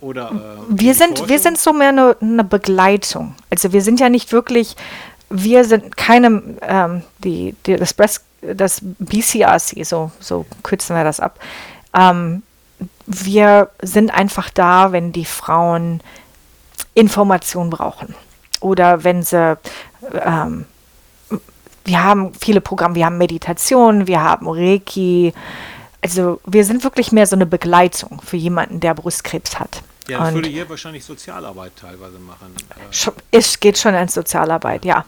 Oder, wir sind so mehr eine Begleitung. Also wir sind ja nicht wirklich, wir sind keine, das BCRC, so kürzen wir das ab. Wir sind einfach da, wenn die Frauen Informationen brauchen. Oder wenn sie, wir haben viele Programme, wir haben Meditation, wir haben Reiki. Also wir sind wirklich mehr so eine Begleitung für jemanden, der Brustkrebs hat. Ja, das würde hier wahrscheinlich Sozialarbeit teilweise machen. Es geht schon an Sozialarbeit, ja.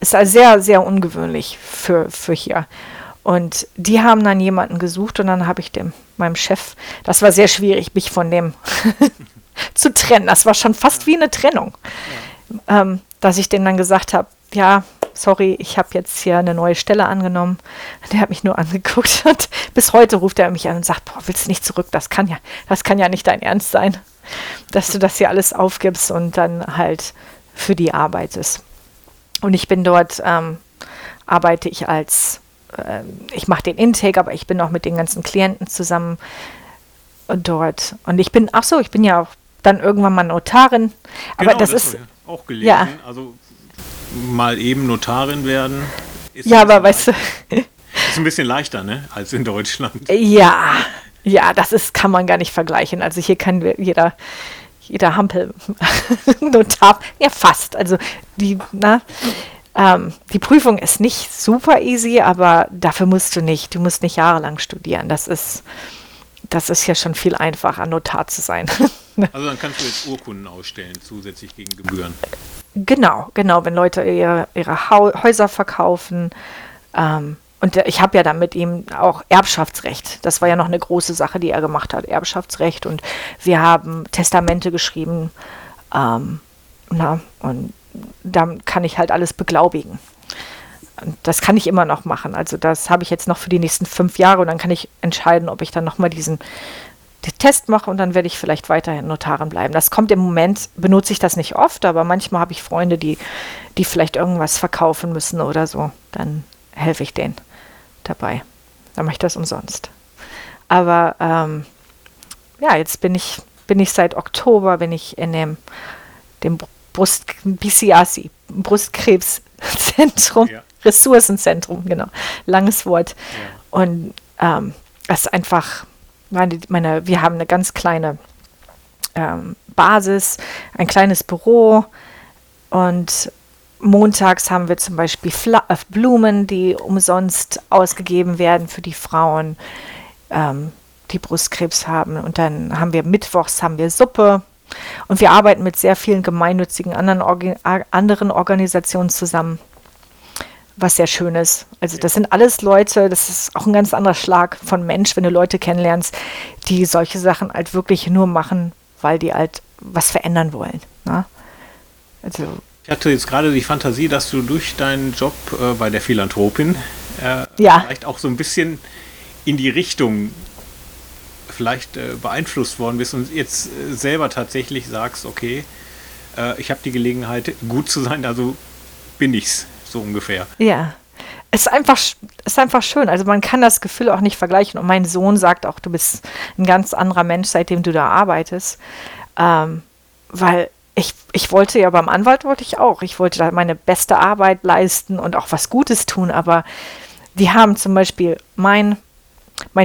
Ist also sehr, sehr ungewöhnlich für hier. Und die haben dann jemanden gesucht, und dann habe ich meinem Chef, das war sehr schwierig, mich von dem zu trennen. Das war schon fast wie eine Trennung, dass ich denen dann gesagt habe, ja, sorry, ich habe jetzt hier eine neue Stelle angenommen. Der hat mich nur angeguckt, und bis heute ruft er mich an und sagt, boah, willst du nicht zurück? Das kann ja nicht dein Ernst sein, dass du das hier alles aufgibst und dann halt für die arbeitest. Und ich bin dort, arbeite ich als, ich mache den Intake, aber ich bin auch mit den ganzen Klienten zusammen dort. Und ich bin ja auch dann irgendwann mal Notarin. Aber genau, das ist auch gelesen, ja. Also mal eben Notarin werden. Ja, aber weißt du... Ist ein bisschen leichter, ne, als in Deutschland. Ja, kann man gar nicht vergleichen. Also hier kann jeder Hampel Notar... Ja, fast. Also die Prüfung ist nicht super easy, aber dafür musst du nicht jahrelang studieren. Das ist ja schon viel einfacher, Notar zu sein. Also dann kannst du jetzt Urkunden ausstellen, zusätzlich gegen Gebühren. Genau, wenn Leute ihre Häuser verkaufen. Und ich habe ja dann mit ihm auch Erbschaftsrecht. Das war ja noch eine große Sache, die er gemacht hat, Erbschaftsrecht. Und wir haben Testamente geschrieben. Und dann kann ich halt alles beglaubigen. Und das kann ich immer noch machen. Also das habe ich jetzt noch für die nächsten 5 Jahre. Und dann kann ich entscheiden, ob ich dann nochmal den Test mache, und dann werde ich vielleicht weiterhin Notarin bleiben. Das kommt im Moment, benutze ich das nicht oft, aber manchmal habe ich Freunde, die vielleicht irgendwas verkaufen müssen oder so. Dann helfe ich denen dabei. Dann mache ich das umsonst. Aber jetzt bin ich seit Oktober, bin ich in dem BCRC, Brustkrebszentrum, ja. Ressourcenzentrum, genau. Langes Wort. Ja. Und das ist einfach... wir haben eine ganz kleine Basis, ein kleines Büro, und montags haben wir zum Beispiel Blumen, die umsonst ausgegeben werden für die Frauen, die Brustkrebs haben. Und dann haben wir mittwochs Suppe, und wir arbeiten mit sehr vielen gemeinnützigen anderen Organisationen zusammen, was sehr schön ist. Also das sind alles Leute, das ist auch ein ganz anderer Schlag von Mensch, wenn du Leute kennenlernst, die solche Sachen halt wirklich nur machen, weil die halt was verändern wollen. Ne? Also ich hatte jetzt gerade die Fantasie, dass du durch deinen Job bei der Philanthropin vielleicht auch so ein bisschen in die Richtung vielleicht beeinflusst worden bist und jetzt selber tatsächlich sagst, okay, ich habe die Gelegenheit, gut zu sein, also bin ich's. So ungefähr. Ja, es ist einfach schön. Also man kann das Gefühl auch nicht vergleichen. Und mein Sohn sagt auch, du bist ein ganz anderer Mensch, seitdem du da arbeitest. Weil ich wollte ja beim Anwalt, ich wollte da meine beste Arbeit leisten und auch was Gutes tun. Aber die haben zum Beispiel mein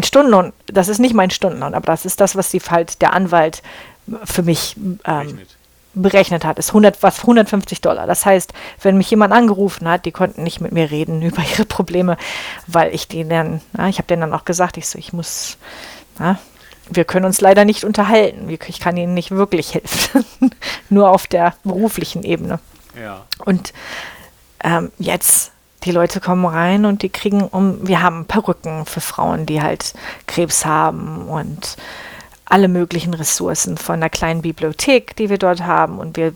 Stundenlohn, das ist nicht mein Stundenlohn, aber das ist das, was der Anwalt für mich berechnet hat, ist $150. Das heißt, wenn mich jemand angerufen hat, die konnten nicht mit mir reden über ihre Probleme, weil ich denen dann, ich habe denen dann auch gesagt, wir können uns leider nicht unterhalten, ich kann ihnen nicht wirklich helfen, nur auf der beruflichen Ebene. Ja. Und jetzt, die Leute kommen rein und die kriegen wir haben Perücken für Frauen, die halt Krebs haben und alle möglichen Ressourcen von der kleinen Bibliothek, die wir dort haben, und wir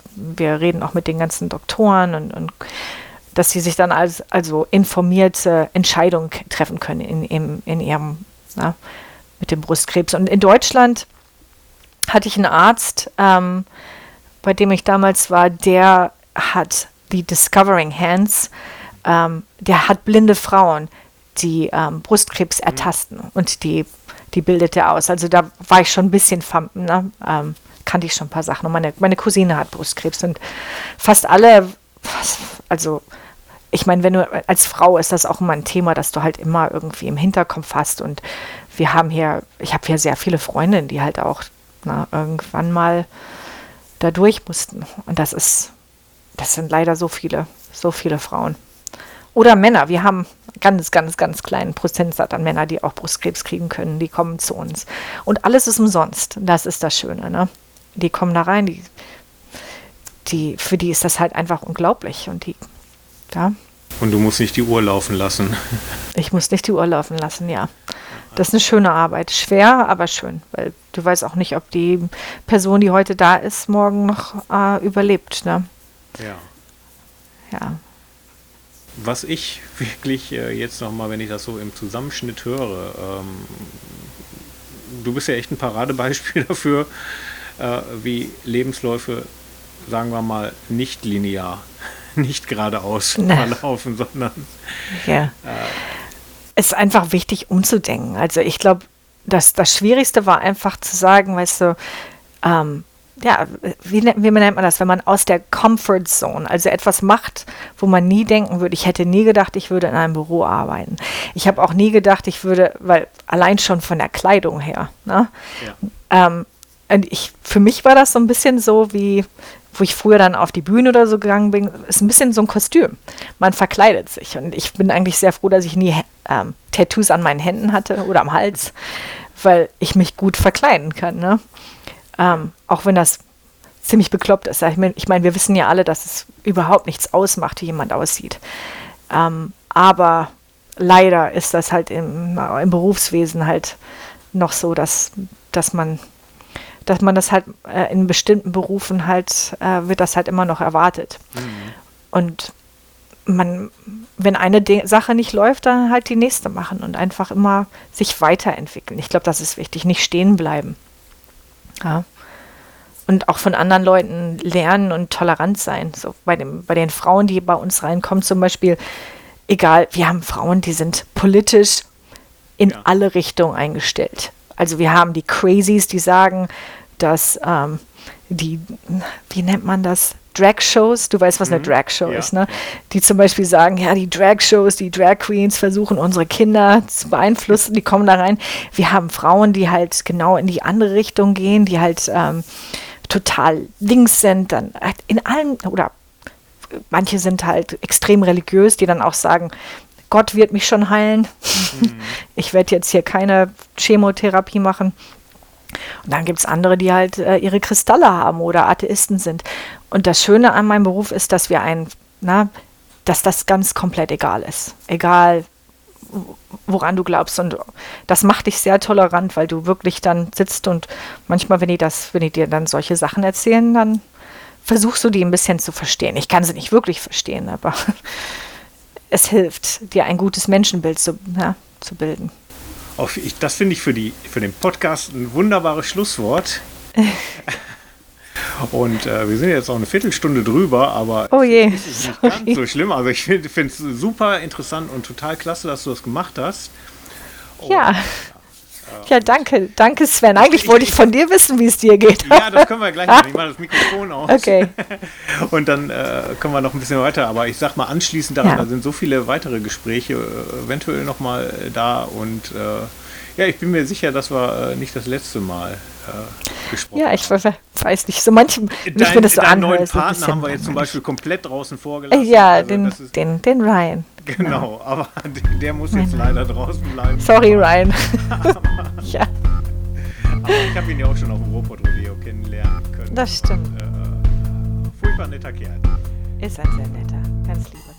reden auch mit den ganzen Doktoren und dass sie sich dann also informierte Entscheidungen treffen können in ihrem, mit dem Brustkrebs. Und in Deutschland hatte ich einen Arzt, bei dem ich damals war, der hat die Discovering Hands, der hat blinde Frauen, die Brustkrebs ertasten, und die bildet er aus. Also da war ich schon ein bisschen, kannte ich schon ein paar Sachen. Und meine Cousine hat Brustkrebs, und fast alle, also ich meine, wenn du als Frau, ist das auch immer ein Thema, dass du halt immer irgendwie im Hinterkopf hast, und ich habe hier sehr viele Freundinnen, die halt auch irgendwann mal da durch mussten, und das sind leider so viele Frauen. Oder Männer. Wir haben ganz, ganz, ganz kleinen Prozentsatz an Männern, die auch Brustkrebs kriegen können. Die kommen zu uns. Und alles ist umsonst. Das ist das Schöne. Ne? Die kommen da rein. Für die ist das halt einfach unglaublich. Und du musst nicht die Uhr laufen lassen. Ich muss nicht die Uhr laufen lassen, ja. Das ist eine schöne Arbeit. Schwer, aber schön. Weil du weißt auch nicht, ob die Person, die heute da ist, morgen noch überlebt. Ne? Ja. Ja. Was ich wirklich jetzt nochmal, wenn ich das so im Zusammenschnitt höre, du bist ja echt ein Paradebeispiel dafür, wie Lebensläufe, sagen wir mal, nicht linear, nicht geradeaus verlaufen, sondern... Ja. Es ist einfach wichtig, umzudenken. Also ich glaube, das Schwierigste war einfach zu sagen, weißt du, wie nennt man das, wenn man aus der Comfort Zone, also etwas macht, wo man nie denken würde. Ich hätte nie gedacht, ich würde in einem Büro arbeiten. Ich habe auch nie gedacht, ich würde, weil allein schon von der Kleidung her. Ne? Ja. Für mich war das so ein bisschen so, wie wo ich früher dann auf die Bühne oder so gegangen bin, ist ein bisschen so ein Kostüm. Man verkleidet sich, und ich bin eigentlich sehr froh, dass ich nie Tattoos an meinen Händen hatte oder am Hals, weil ich mich gut verkleiden kann, ne? Auch wenn das ziemlich bekloppt ist. Ich meine, wir wissen ja alle, dass es überhaupt nichts ausmacht, wie jemand aussieht. Aber leider ist das halt im Berufswesen halt noch so, dass man das halt in bestimmten Berufen halt, wird das halt immer noch erwartet. Mhm. Und wenn eine Sache nicht läuft, dann halt die nächste machen und einfach immer sich weiterentwickeln. Ich glaube, das ist wichtig, nicht stehen bleiben. Ja. Und auch von anderen Leuten lernen und tolerant sein. So bei den Frauen, die bei uns reinkommen, zum Beispiel, egal, wir haben Frauen, die sind politisch in alle Richtungen eingestellt. Also wir haben die Crazies, die sagen, dass wie nennt man das? Drag-Shows, du weißt, was eine Drag-Show ist, ne? Die zum Beispiel sagen, ja, die Drag-Shows, die Drag-Queens versuchen, unsere Kinder zu beeinflussen, die kommen da rein. Wir haben Frauen, die halt genau in die andere Richtung gehen, die halt total links sind, dann in allem, oder manche sind halt extrem religiös, die dann auch sagen, Gott wird mich schon heilen, ich werde jetzt hier keine Chemotherapie machen. Und dann gibt es andere, die halt ihre Kristalle haben oder Atheisten sind. Und das Schöne an meinem Beruf ist, dass dass das ganz komplett egal ist. Egal, woran du glaubst. Und das macht dich sehr tolerant, weil du wirklich dann sitzt und manchmal, wenn die dir dann solche Sachen erzählen, dann versuchst du die ein bisschen zu verstehen. Ich kann sie nicht wirklich verstehen, aber es hilft, dir ein gutes Menschenbild zu bilden. Das finde ich für den Podcast ein wunderbares Schlusswort. Und wir sind jetzt auch eine Viertelstunde drüber, aber es ist nicht ganz so schlimm. Also ich finde es super interessant und total klasse, dass du das gemacht hast. Und, danke. Danke, Sven. Eigentlich wollte ich von dir wissen, wie es dir geht. Ja, das können wir gleich machen. Ich mache das Mikrofon aus. Okay. Und dann können wir noch ein bisschen weiter. Aber ich sag mal, anschließend daran, da sind so viele weitere Gespräche eventuell nochmal da. Und ich bin mir sicher, das war nicht das letzte Mal gesprochen. Ja, ich weiß nicht, so manchem, nicht wenn das so anhört. Neuen Partner haben wir jetzt zum Beispiel komplett draußen vorgelassen. Ja, also den Ryan. Genau, aber der muss jetzt leider draußen bleiben. Sorry, Ryan. Ja. Aber ich habe ihn ja auch schon auf dem Robot-Rodeo kennenlernen können. Das stimmt. Und, furchtbar netter Kerl. Ist ein sehr netter, ganz lieber.